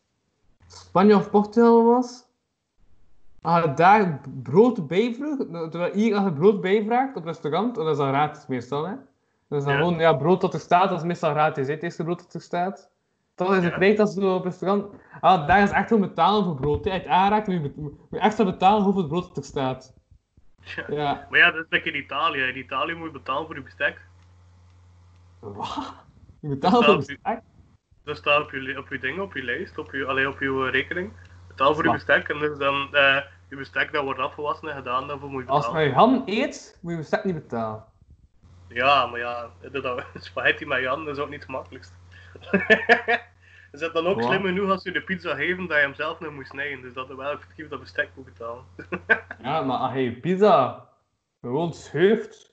Spanje of Portugal was. Als je daar brood bij vroeg, terwijl hier als je brood bijvraagt op restaurant, dat is dan gratis meestal. Hè? Dat is dan gewoon brood dat er staat, dat is meestal gratis. Hè? Het eerste brood dat er staat. Dat is het recht als je op restaurant. Daar is echt wel betalen voor brood. Hè? Als je het aanraakt, moet je extra betalen hoeveel brood dat er staat. Ja. Maar ja, dat is lekker in Italië. In Italië moet je betalen voor je bestek. Wat? Je betaalt voor je bestek? Dat staat op je ding, op je lijst, op je rekening. Betaal voor je bestek en dus dan je bestek dat wordt afgewassen en gedaan, daarvoor moet je betalen. Als je ham eet, moet je bestek niet betalen. Ja, maar ja, spaghetti met je ham, dat is ook niet het makkelijkst. Is het dan ook slim genoeg als je de pizza geven dat je hem zelf nog moet snijden, dus dat er wel effectief dat bestek moet betalen. Ja, maar als je je pizza gewoon scheuft...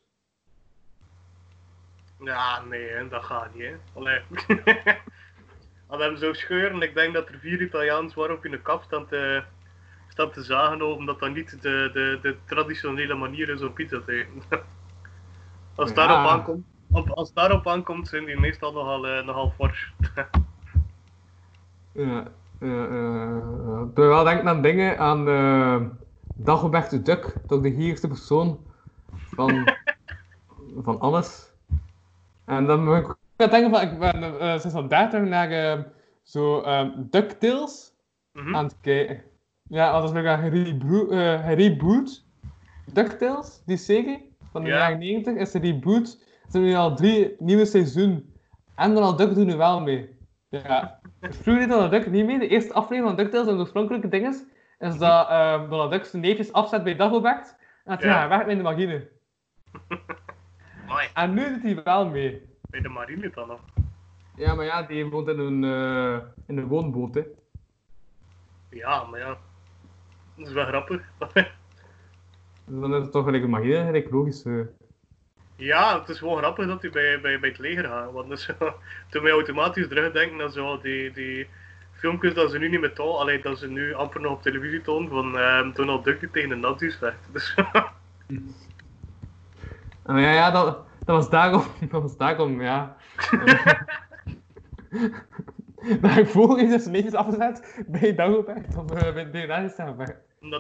Ja, nee, hè, dat gaat niet, hè. Allee. Als hem zo scheuren, ik denk dat er 4 Italiaans waren op in de kap staan te zagen, omdat dat niet de traditionele manier is om pizza te eten. Als daarop aankomt, zijn die meestal nogal fors. Terwijl denk ik aan dingen aan Dagobert de Duck, toch de gierste persoon van alles. En dan ben ik aan denken van, ik ben sinds al 30 naar DuckTales aan het kijken. Ja, want dat is weer gereboot. DuckTales, die serie van de jaren 90 is gereboot. Er zijn nu al 3 nieuwe seizoen. En Donald Duck doet nu wel mee. Ja. Vroeger deed Donald Duck niet mee. De eerste aflevering van DuckTales en de oorspronkelijke ding is dat Donald Duck zijn neefjes afzet bij Dagobert. En dat hij gaat weg met de margine. Mooi. En nu doet hij wel mee. Bij de marine dan nog? Ja, maar ja, die woont in een woonboot, hè. Ja, maar ja. Dat is wel grappig. Dus dan is het toch gelijk een magie, eigenlijk logisch. Ja, het is gewoon grappig dat hij bij het leger gaat. Want dus, toen wij automatisch terugdenken aan zo die filmpjes dat ze nu niet meer tonen, alleen dat ze nu amper nog op televisie tonen van Donald Duck die tegen de nazi's vecht. Dus, ja, dat was daarom. Dat was daarom, ja. Dat ik vroeger is dus netjes afgezet bij Dagobert of bij de nazi's.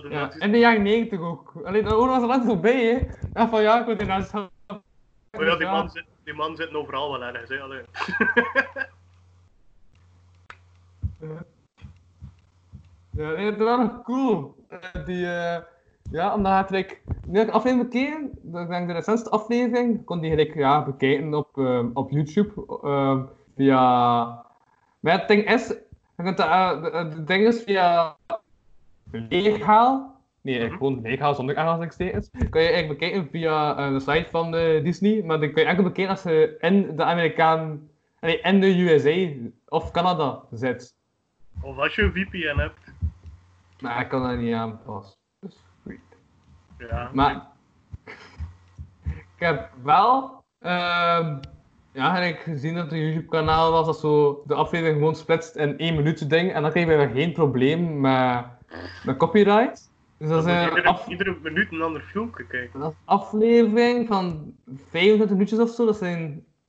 Ja, in de jaren 90 ook. Alleen, Oren was er laatst nog bij, hè. Ja, van ja, ik wil die nazi's. Oh ja, die man zit overal wel ergens, hè. Allee. Ja, dat is wel nog cool. Ja, omdat hij gelijk... Nu heb ik een aflevering bekeken. Ik denk de recentste aflevering. Kon die gelijk, ja, bekijken op YouTube. Via... Maar het ding is... Het ding is via... Leeghaal. Nee, gewoon leeghaal zonder aanhalingstekens. Kan je eigenlijk bekijken via de site van Disney. Maar dan kun je eigenlijk bekijken als je in de Amerikaan... Nee, in de USA of Canada zit. Of als je een VPN hebt. Maar ik kan dat niet aanpassen. Dus ja. Maar... Ik heb wel... ja, ik heb gezien dat het YouTube-kanaal was dat zo de aflevering gewoon splitst in 1 minuut ding. En dan kreeg je weer geen probleem met copyright. Dus dat is iedere minuut een ander filmpje kijken. Dat is een aflevering van 25 minuutjes of zo. Dat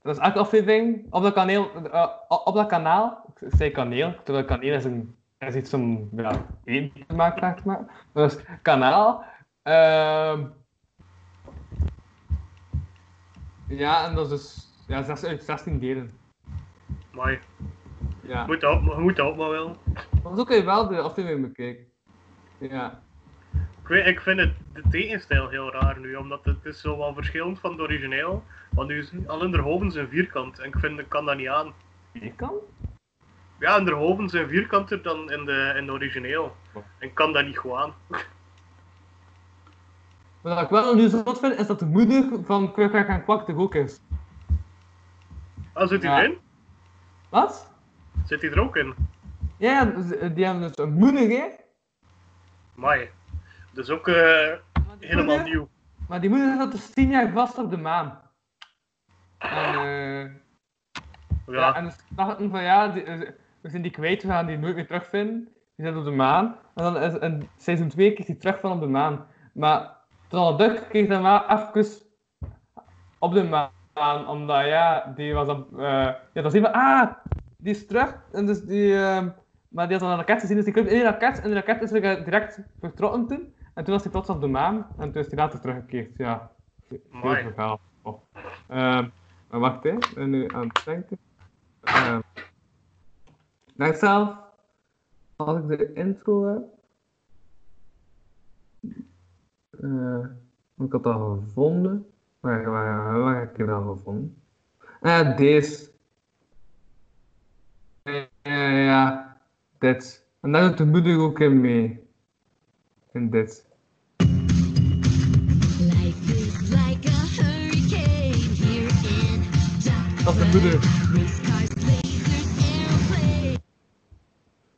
is elke aflevering op dat kanaal. Ik zei kaneel, terwijl kaneel is iets om eten te maken. Dus kanaal. Ja, en dat is dus... Ja, 16 delen. Mooi. Ja. Moet dat maar wel. Maar zo kun je wel de aflevering bekijken. Ja. Ik vind de tekenstijl heel raar nu, omdat het is zo wel verschillend van het origineel. Want nu is al de hoven zijn vierkant en ik kan dat niet aan. Vierkant? Ja, de hoven zijn vierkanter dan in de origineel. Oh. En ik kan dat niet goed aan. Wat ik wel nu zo goed vind, is dat de moeder van Quack Pack en Quack toch ook is. Ah, zit hij erin? Wat? Zit hij er ook in? Ja, die hebben dus een moeder, hè? Amai. Dat is ook helemaal moeder, nieuw. Maar die moeder zat dus 10 jaar vast op de maan. En, en dus dachten van ja, we zijn die kwijt, we gaan die nooit meer terugvinden. Die zit op de maan. En dan is in seizoen 2 kreeg hij terug van op de maan. Maar Donald Duck kreeg dan wel even op de maan. Omdat ja, die was op. Die was even. Ah, die is terug. En dus die, maar die had dan een raket gezien, dus die kwam in die raket. En de raket is weer direct vertrokken toen. En toen was hij plots op de maan. En toen is hij later teruggekeerd. Ja. Mooi. Heel verhaal. Oh. Wacht hè. Ik ben nu aan het denken. Denk zelf. Als ik de intro heb. Ik had dat gevonden. Waar heb ik dan gevonden? Deze. Ja, dit. En daar doet de moeder ook in mee. In dit. Dat is de moeder.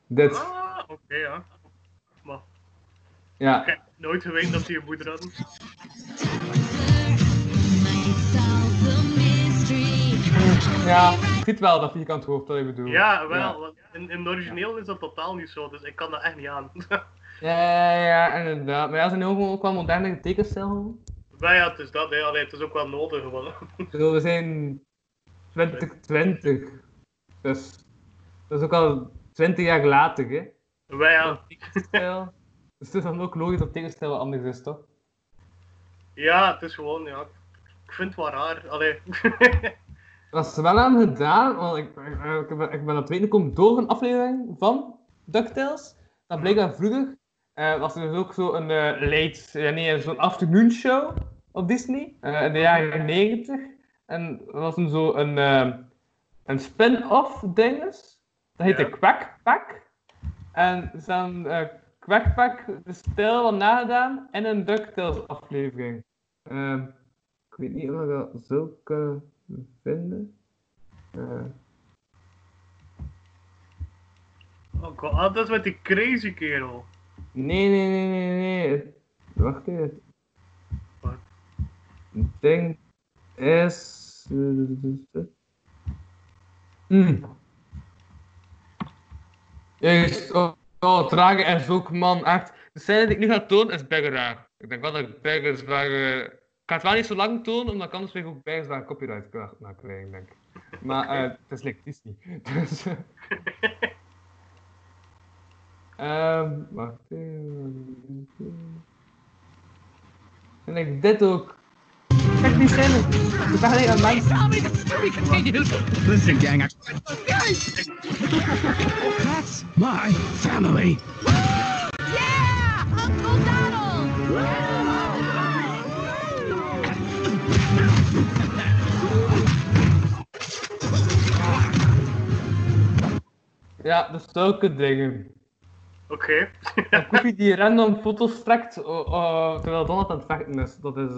Dit. Ah, oké, ja. Maar. Ja. Ik heb nooit geweten dat die een moeder hadden. Ja, ik vind wel dat vierkant hoofd dat ik bedoel. Ja, wel. Ja. In het origineel is dat totaal niet zo, dus ik kan dat echt niet aan. ja, inderdaad. Maar ja, zijn ook wel moderne tekenstijl. Nou ja, het is dat. Hè. Allee, het is ook wel nodig. We zijn 2020. Dus dat is ook al 20 jaar later, hè. Wij ja. Dus het is dan ook logisch dat tekenstijl wat anders is, toch? Ja, het is gewoon, ja. Ik vind het wel raar. Allee. Dat is wel aan gedaan, want ik ben dat weten gekomen door een aflevering van DuckTales. Dat bleek dat vroeger was er dus ook zo'n zo'n afternoon show op Disney in de jaren 90. En dat was toen zo'n een spin-off ding. Dat heette Quack Pack. En ze hebben Quack Pack de stijl wat nagedaan in een DuckTales aflevering. Ik weet niet of ik dat zo kan vinden. Oh god, dat is met die crazy kerel. Nee. Wacht even. Wat? Het ding is... Oh, Trage en Zoekman, echt. De scène die ik nu ga tonen is Bergeraar. Ik denk wel dat ik Bergeraar... Ik ga het wel niet zo lang tonen, omdat ik anders weer ook Bergeraar copyright kan krijgen, denk ik. Maar het is lectisch niet. Dus... wacht even... En ik dit ook. Kijk die scène. Ik ben alleen aan mij. Listen gang, that's my family. Yeah, Uncle Donald. Ja, dus zulke dingen. Oké. Okay. Goofy die random foto's trekt terwijl Donald aan het vechten is. Dat is,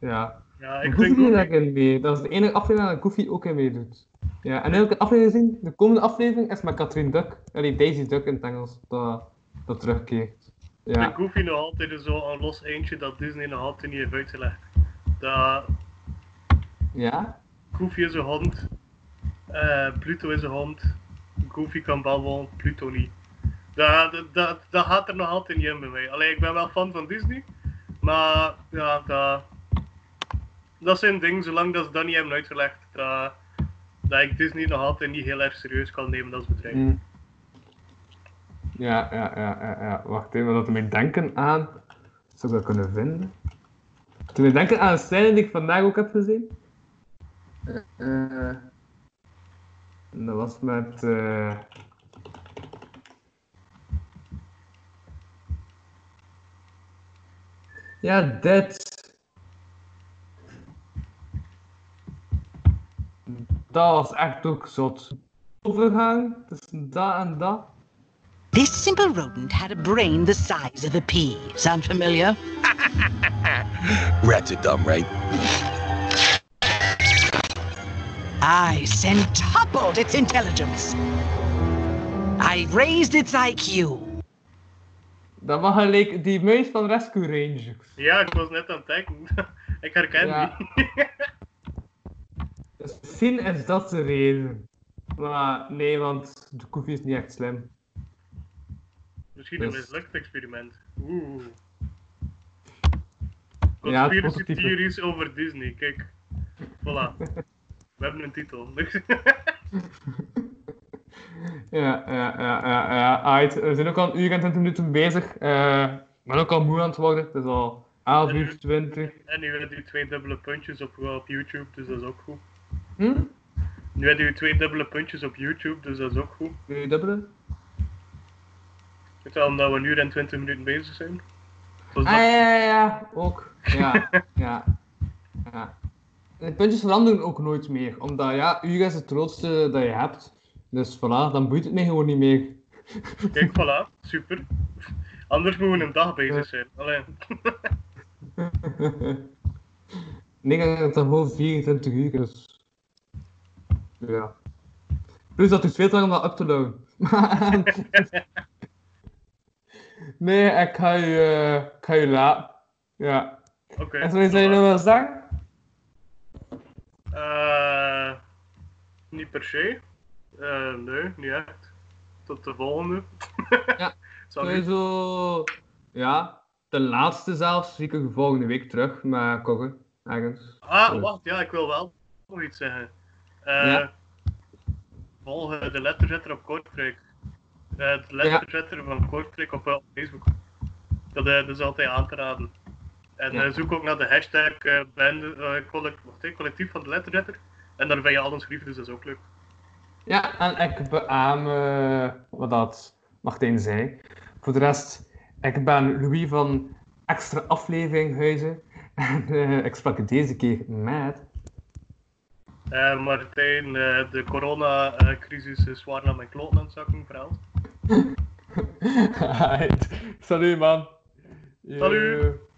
ja. Ja, ik Goofy doet daar in mee. Dat is de enige aflevering dat Goofy ook in meedoet. Ja, en heb ik een aflevering gezien. De komende aflevering is met Katrien Duck. Nee, Daisy Duck in het Engels. Dat terugkeert. Ja. En Goofy nog altijd zo'n los eentje dat Disney nog altijd niet heeft uitgelegd. Dat... Ja? Goofy is een hond. Pluto is een hond. Goofy kan babbelen, Pluto niet. Dat gaat er nog altijd niet in bij mij. Allee, ik ben wel fan van Disney, maar ja, dat zijn dingen, zolang dat ze dat niet hebben uitgelegd, dat ik Disney nog altijd niet heel erg serieus kan nemen als bedrijf. Mm. Ja, wacht even, dat we mij denken aan, zou ik dat kunnen vinden? Toen ik denken aan een scène die ik vandaag ook heb gezien. En dat was met... Ja, dat was echt ook zot. Overgang tussen dat en dat. This simple rodent had a brain the size of a pea. Sound familiar? Rats are dumb, right? I centupled its intelligence. I raised its IQ. Dat was gelijk die muis van Rescue Rangers. Ja, ik was net aan het denken. Ik herken die. Dus misschien is dat de reden. Maar nee, want de Goofy is niet echt slim. Misschien een mislukt experiment. Oeh. Conspiracy theories over Disney, kijk. Voilà. We hebben een titel. Ja. We zijn ook al 1 uur en 20 minuten bezig. Maar ook al moe aan het worden. Het is al 11:20. En nu hebben we 2 dubbele puntjes op YouTube, dus dat is ook goed. Nu hebben we 2 dubbele puntjes op YouTube, dus dat is ook goed. 2 dubbele? Het is al omdat we 1 uur en 20 minuten bezig zijn. Dus dat... ja. Ook. Ja. De puntjes veranderen ook nooit meer. Omdat uur is het grootste dat je hebt. Dus voilà, dan boeit het mij gewoon niet meer. Kijk, voilà, super. Anders moeten we een dag bezig zijn. Alleen. Nee, ik heb dan gewoon 24 uur, dus... Ja. Plus dat het veel te lang om dat up te loaden. Nee, ik ga je laten. Ja. Oké. En zou je nog wel zeggen? Niet per se. Nee, niet echt. Tot de volgende. Ja, sowieso. Ja, de laatste zelfs. Zie ik je volgende week terug met Kok, ergens. Ah, wacht, ja, ik wil wel nog iets zeggen. Volg de letterzetter op Kortrijk. De letterzetter van Kortrijk op Facebook. Dat is altijd aan te raden. En zoek ook naar de hashtag collectief van de letterzetter. En daar ben je al ons lief, dus dat is ook leuk. Ja, en ik beaam wat dat Martijn zei. Voor de rest, ik ben Louis van Extra Aflevering Huizen. En ik sprak deze keer met... Martijn, de coronacrisis is zwaar naar mijn kloten aan het zakken, verhaal. Salut man. Salut.